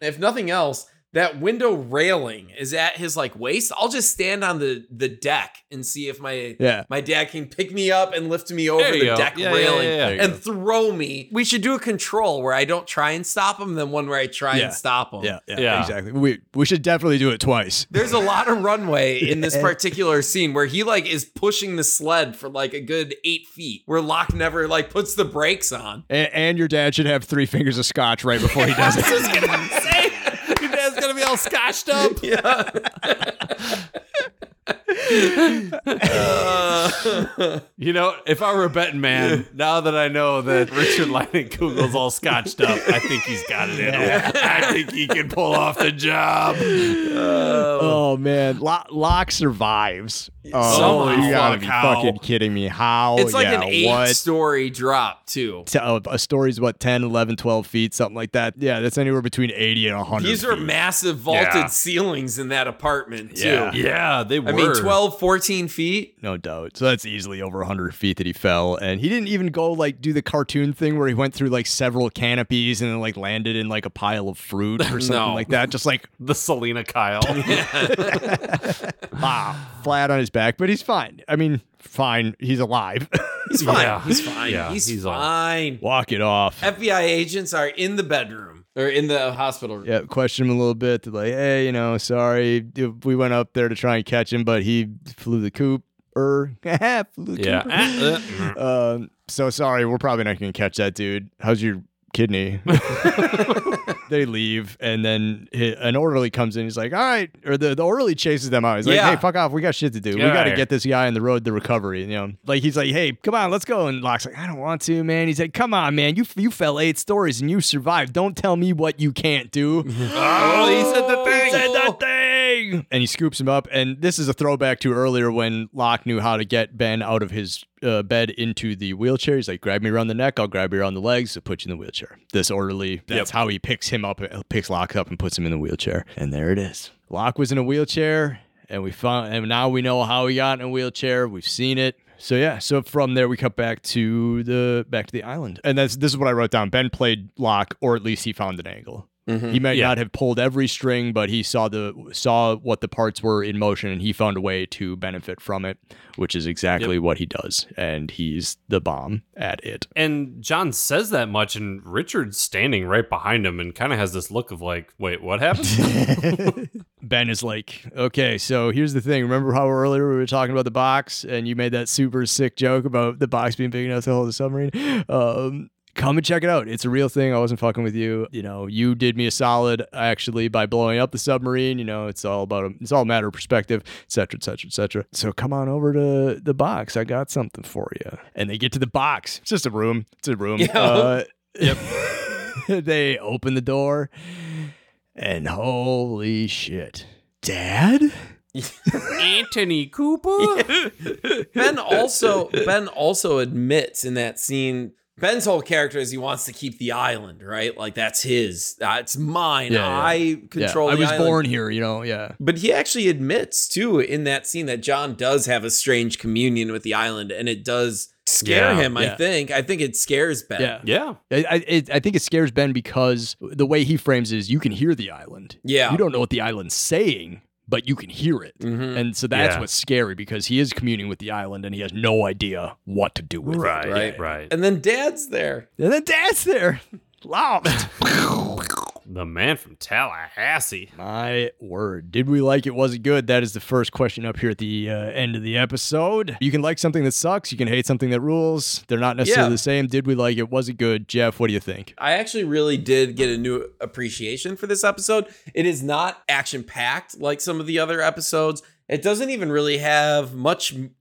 If nothing else, that window railing is at his like waist. I'll just stand on the deck and see if my dad can pick me up and lift me over the deck railing and throw me. We should do a control where I don't try and stop him, then one where I try and stop him. Yeah, exactly. We should definitely do it twice. There's a lot of runway in this particular scene where he like is pushing the sled for like a good 8 feet, where Locke never like puts the brakes on. And your dad should have 3 fingers of scotch right before he does it. I was just gonna say. Gonna be all scotched up. You know, if I were a betting man, now that I know that Richard Leinenkugel is all scotched up, I think he's got it in him. I think he can pull off the job. Oh man, Locke survives. Oh, you gotta be fucking kidding me. How? It's like an 8-story drop, too. A story's what, 10, 11, 12 feet, something like that. Yeah, that's anywhere between 80 and 100 These are massive vaulted ceilings in that apartment, too. Yeah, they were. I mean, 12, 14 feet? No doubt. So that's easily over 100 feet that he fell. And he didn't even go, like, do the cartoon thing where he went through, like, several canopies and then, like, landed in, like, a pile of fruit or something like that. Just like the Selena Kyle. Flat on his back, but he's fine. I mean, fine. He's alive. He's fine. Yeah. He's fine. Yeah. He's fine. Walk it off. FBI agents are in the bedroom or in the hospital room. Yeah, question him a little bit. They're like, hey, you know, sorry. We went up there to try and catch him, but he flew the coop. So sorry. We're probably not going to catch that dude. How's your kidney? They leave, and then an orderly comes in. He's like, all right. Or the orderly chases them out. He's like, hey, fuck off. We got shit to do. We got to get this guy on the road to recovery. You know, like, he's like, hey, come on, let's go. And Locke's like, I don't want to, man. He's like, come on, man. You fell 8 stories, and you survived. Don't tell me what you can't do. He said the thing. He said the thing. And he scoops him up. And this is a throwback to earlier when Locke knew how to get Ben out of his bed into the wheelchair. He's like, grab me around the neck, I'll grab you around the legs, I'll put you in the wheelchair. This orderly, that's how he picks Locke up and puts him in the wheelchair. And there it is. Locke was in a wheelchair, and and now we know how he got in a wheelchair. We've seen it. So so from there we cut back to the island. And this is what I wrote down. Ben played Locke, or at least he found an angle. Mm-hmm. He might not have pulled every string, but he saw what the parts were in motion, and he found a way to benefit from it, which is exactly what he does. And he's the bomb at it. And John says that much, and Richard's standing right behind him and kind of has this look of like, wait, what happened? Ben is like, okay, so here's the thing. Remember how earlier we were talking about the box, and you made that super sick joke about the box being big enough to hold a submarine? Come and check it out. It's a real thing. I wasn't fucking with you. You know, you did me a solid actually by blowing up the submarine. You know, it's all a matter of perspective, et cetera, et cetera, et cetera. So come on over to the box. I got something for you. And they get to the box. It's just a room. It's a room. Yeah. They open the door and holy shit. Dad? Anthony Cooper? Yeah. Ben also admits in that scene, Ben's whole character is he wants to keep the island, right? Like, that's his. It's mine. I control the island. I was born here, you know, But he actually admits, too, in that scene that John does have a strange communion with the island, and it does scare him, I think. I think it scares Ben. Yeah. I think it scares Ben because the way he frames it is you can hear the island. Yeah. You don't know what the island's saying, but you can hear it. Mm-hmm. And so that's what's scary, because he is communing with the island and he has no idea what to do with it. Right. And then Dad's there. Lost. The man from Tallahassee. My word. Did we like It Wasn't Good? That is the first question up here at the end of the episode. You can like something that sucks. You can hate something that rules. They're not necessarily the same. Did we like It Wasn't Good? Jeff, what do you think? I actually really did get a new appreciation for this episode. It is not action-packed like some of the other episodes. It doesn't even really have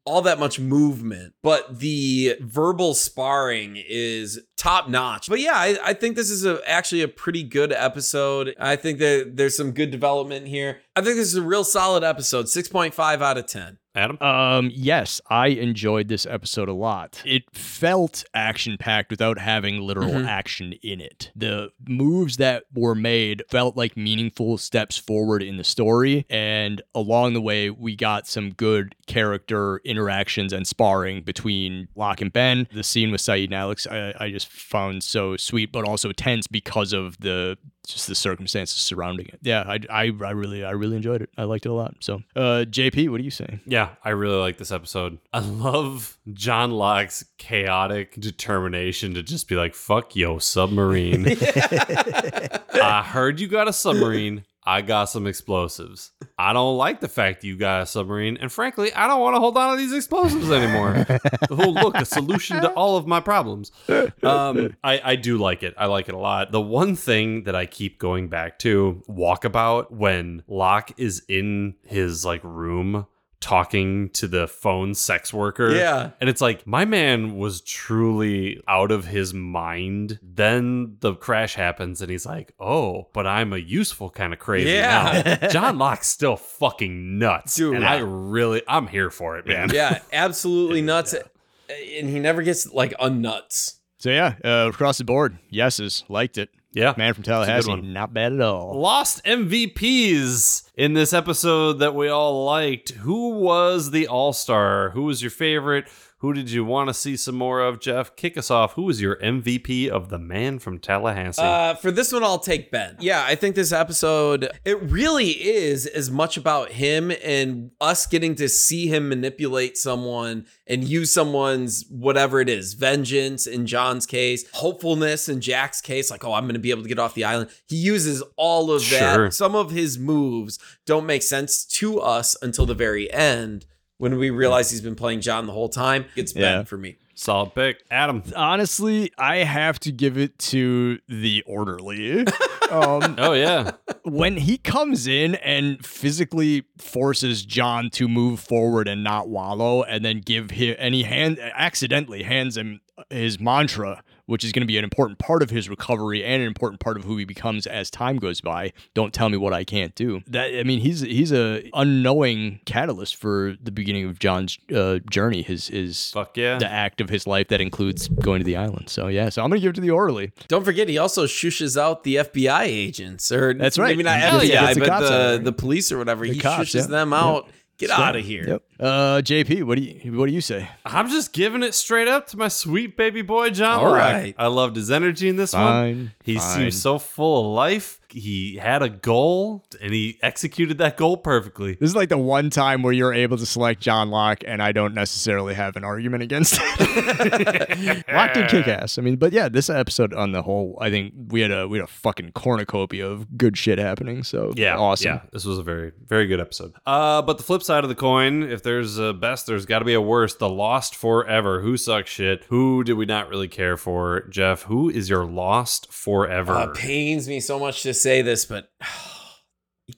all that much movement, but the verbal sparring is top notch. But yeah, I think this is actually a pretty good episode. I think that there's some good development here. I think this is a real solid episode, 6.5 out of 10. Adam? Yes, I enjoyed this episode a lot. It felt action-packed without having literal action in it. The moves that were made felt like meaningful steps forward in the story, and along the way, we got some good character interactions and sparring between Locke and Ben. The scene with Saeed and Alex, I just found so sweet, but also tense because of the circumstances surrounding it. Yeah, I really enjoyed it. I liked it a lot. So, JP, what are you saying? Yeah, I really like this episode. I love John Locke's chaotic determination to just be like, fuck yo, submarine. I heard you got a submarine. I got some explosives. I don't like the fact that you got a submarine, and frankly, I don't want to hold on to these explosives anymore. Oh, look, a solution to all of my problems. I do like it. I like it a lot. The one thing that I keep going back to, Walkabout, when Locke is in his like room talking to the phone sex worker. Yeah. And it's like, my man was truly out of his mind. Then the crash happens and he's like, oh, but I'm a useful kind of crazy now. John Locke's still fucking nuts. Dude, and I'm here for it, man. Yeah, absolutely nuts. Yeah. And he never gets like unnuts. So yeah, across the board, yeses, liked it. Yeah. Man from Tallahassee, not bad at all. Lost MVPs in this episode that we all liked. Who was the all-star? Who was your favorite? Who did you want to see some more of? Jeff, kick us off. Who was your MVP of the Man from Tallahassee? For this one, I'll take Ben. Yeah, I think this episode, it really is as much about him and us getting to see him manipulate someone and use someone's, whatever it is, vengeance in John's case, hopefulness in Jack's case, like, oh, I'm going to be able to get off the island. He uses all of that. Sure. Some of his moves don't make sense to us until the very end, when we realize he's been playing John the whole time. It's Ben for me. Solid pick. Adam. Honestly, I have to give it to the orderly. Oh, yeah. When he comes in and physically forces John to move forward and not wallow, and then accidentally hands him his mantra, which is going to be an important part of his recovery and an important part of who he becomes as time goes by. Don't tell me what I can't do. He's a unknowing catalyst for the beginning of John's journey, his the act of his life that includes going to the island. So yeah, so I'm going to give it to the orderly. Don't forget, he also shushes out the FBI agents, or that's right, maybe not FBI, but the police or whatever. He shushes them out. Yep. Get out of here. Yep. JP, what do you say? I'm just giving it straight up to my sweet baby boy, John Locke. Right. I loved his energy in this one. He seemed so full of life. He had a goal, and he executed that goal perfectly. This is like the one time where you're able to select John Locke, and I don't necessarily have an argument against it. Locke did kick ass. I mean, but yeah, this episode on the whole, I think we had a fucking cornucopia of good shit happening. So yeah, awesome. Yeah, this was a very, very good episode. But the flip side of the coin, if there's a best, there's got to be a worst. The Lost Forever. Who sucks shit? Who did we not really care for? Jeff, who is your Lost Forever? It pains me so much to say this, but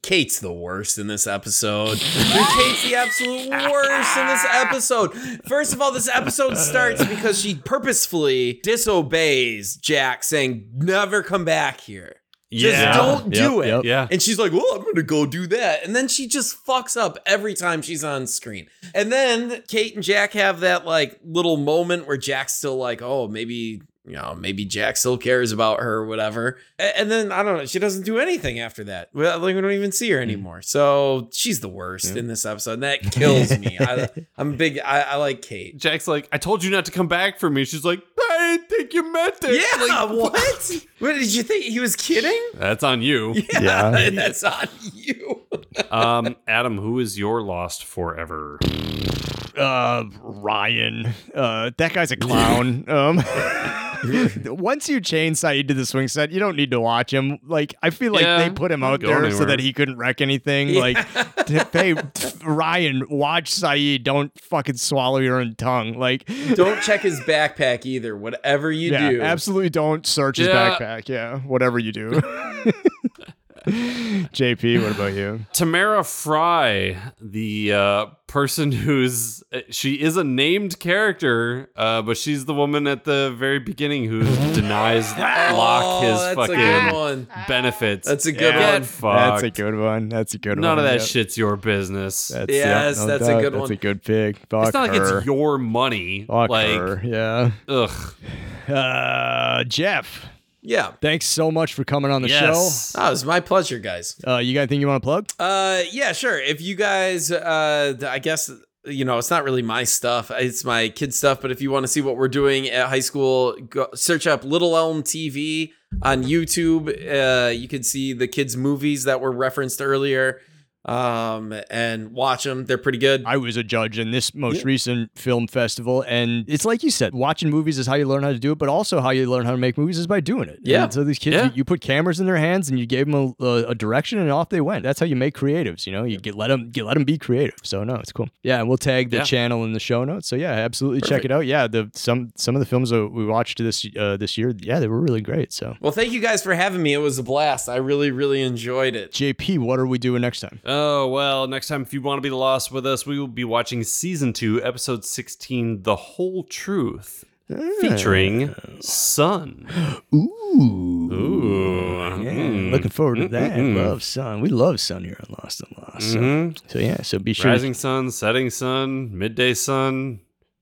Kate's the worst in this episode. Kate's the absolute worst in this episode. First of all, this episode starts because she purposefully disobeys Jack, saying, never come back here. Yeah. Just don't do it. Yep. Yeah. And she's like, well, I'm going to go do that. And then she just fucks up every time she's on screen. And then Kate and Jack have that like little moment where Jack's still like, oh, maybe Jack still cares about her or whatever. And then, I don't know, she doesn't do anything after that. Well, like, we don't even see her anymore. So she's the worst in this episode. And that kills me. I like Kate. Jack's like, I told you not to come back for me. She's like, I didn't think you meant it. Yeah, like, what? What, did you think he was kidding? That's on you. Yeah, that's on you. Adam, who is your lost forever? Ryan. That guy's a clown. Once you chain Saeed to the swing set, you don't need to watch him. Like, I feel like they put him out there anywhere. So that he couldn't wreck anything. Yeah. Like, Ryan, watch Saeed. Don't fucking swallow your own tongue. Like, don't check his backpack either. Whatever you do, absolutely don't search his backpack. Yeah, whatever you do. JP, what about you? Tamara Fry, the person who's she is a named character, but she's the woman at the very beginning who denies Locke his fucking benefits. That's a good one. That's a good one. That's a good one. None of that shit's your business. That's a good one. That's a good pick. Fuck it's not like it's your money. Fuck her. Yeah. Ugh. Jeff. Yeah. Thanks so much for coming on the show. Oh, it was my pleasure, guys. You got anything you want to plug? Yeah, sure. If you guys, I guess, you know, it's not really my stuff. It's my kid's stuff. But if you want to see what we're doing at high school, go search up Little Elm TV on YouTube. You can see the kids' movies that were referenced earlier. And watch them. They're pretty good. I was a judge in this most recent film festival, and it's like you said, watching movies is how you learn how to do it, but also how you learn how to make movies is by doing it. Yeah. And so these kids, you put cameras in their hands and you gave them a direction, and off they went. That's how you make creatives. You know, you let them be creative. So no, it's cool. Yeah, and we'll tag the channel in the show notes. So yeah, absolutely check it out. Yeah, some of the films that we watched this year, they were really great. So well, thank you guys for having me. It was a blast. I really, really enjoyed it. JP, what are we doing next time? Oh, well, next time, if you want to be lost with us, we will be watching Season 2, Episode 16, The Whole Truth, featuring Sun. Ooh. Yeah, looking forward to that. Love Sun. We love Sun here on Lost and Lost. So be sure. Rising Sun, Setting Sun, Midday Sun,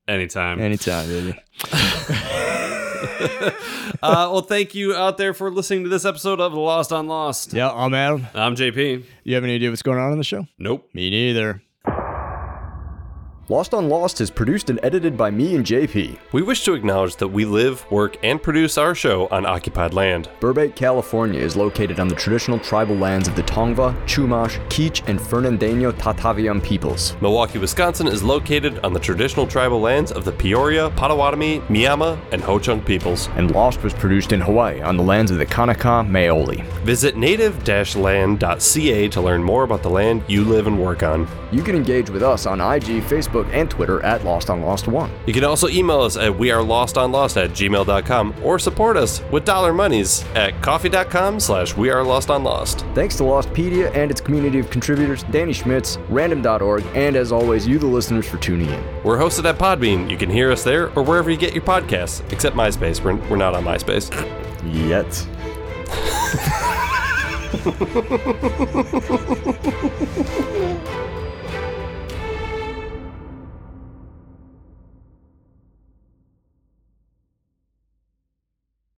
anytime. Anytime, really. Well, thank you out there for listening to this episode of Lost on Lost. Yeah, I'm Adam. I'm JP. You have any idea what's going on the show? Nope. Me neither. Lost on Lost is produced and edited by me and JP. We wish to acknowledge that we live, work, and produce our show on occupied land. Burbank, California is located on the traditional tribal lands of the Tongva, Chumash, Keech, and Fernandeño Tataviam peoples. Milwaukee, Wisconsin is located on the traditional tribal lands of the Peoria, Potawatomi, Miama, and Ho-Chunk peoples. And Lost was produced in Hawaii on the lands of the Kanaka Maoli. Visit native-land.ca to learn more about the land you live and work on. You can engage with us on IG, Facebook, and Twitter at Lost on Lost 1. You can also email us at wearelostonlost@gmail.com or support us with dollar monies at coffee.com/wearelostonlost. Thanks to Lostpedia and its community of contributors, Danny Schmitz, Random.org, and as always, you the listeners for tuning in. We're hosted at Podbean. You can hear us there or wherever you get your podcasts, except MySpace. We're not on MySpace. Yet.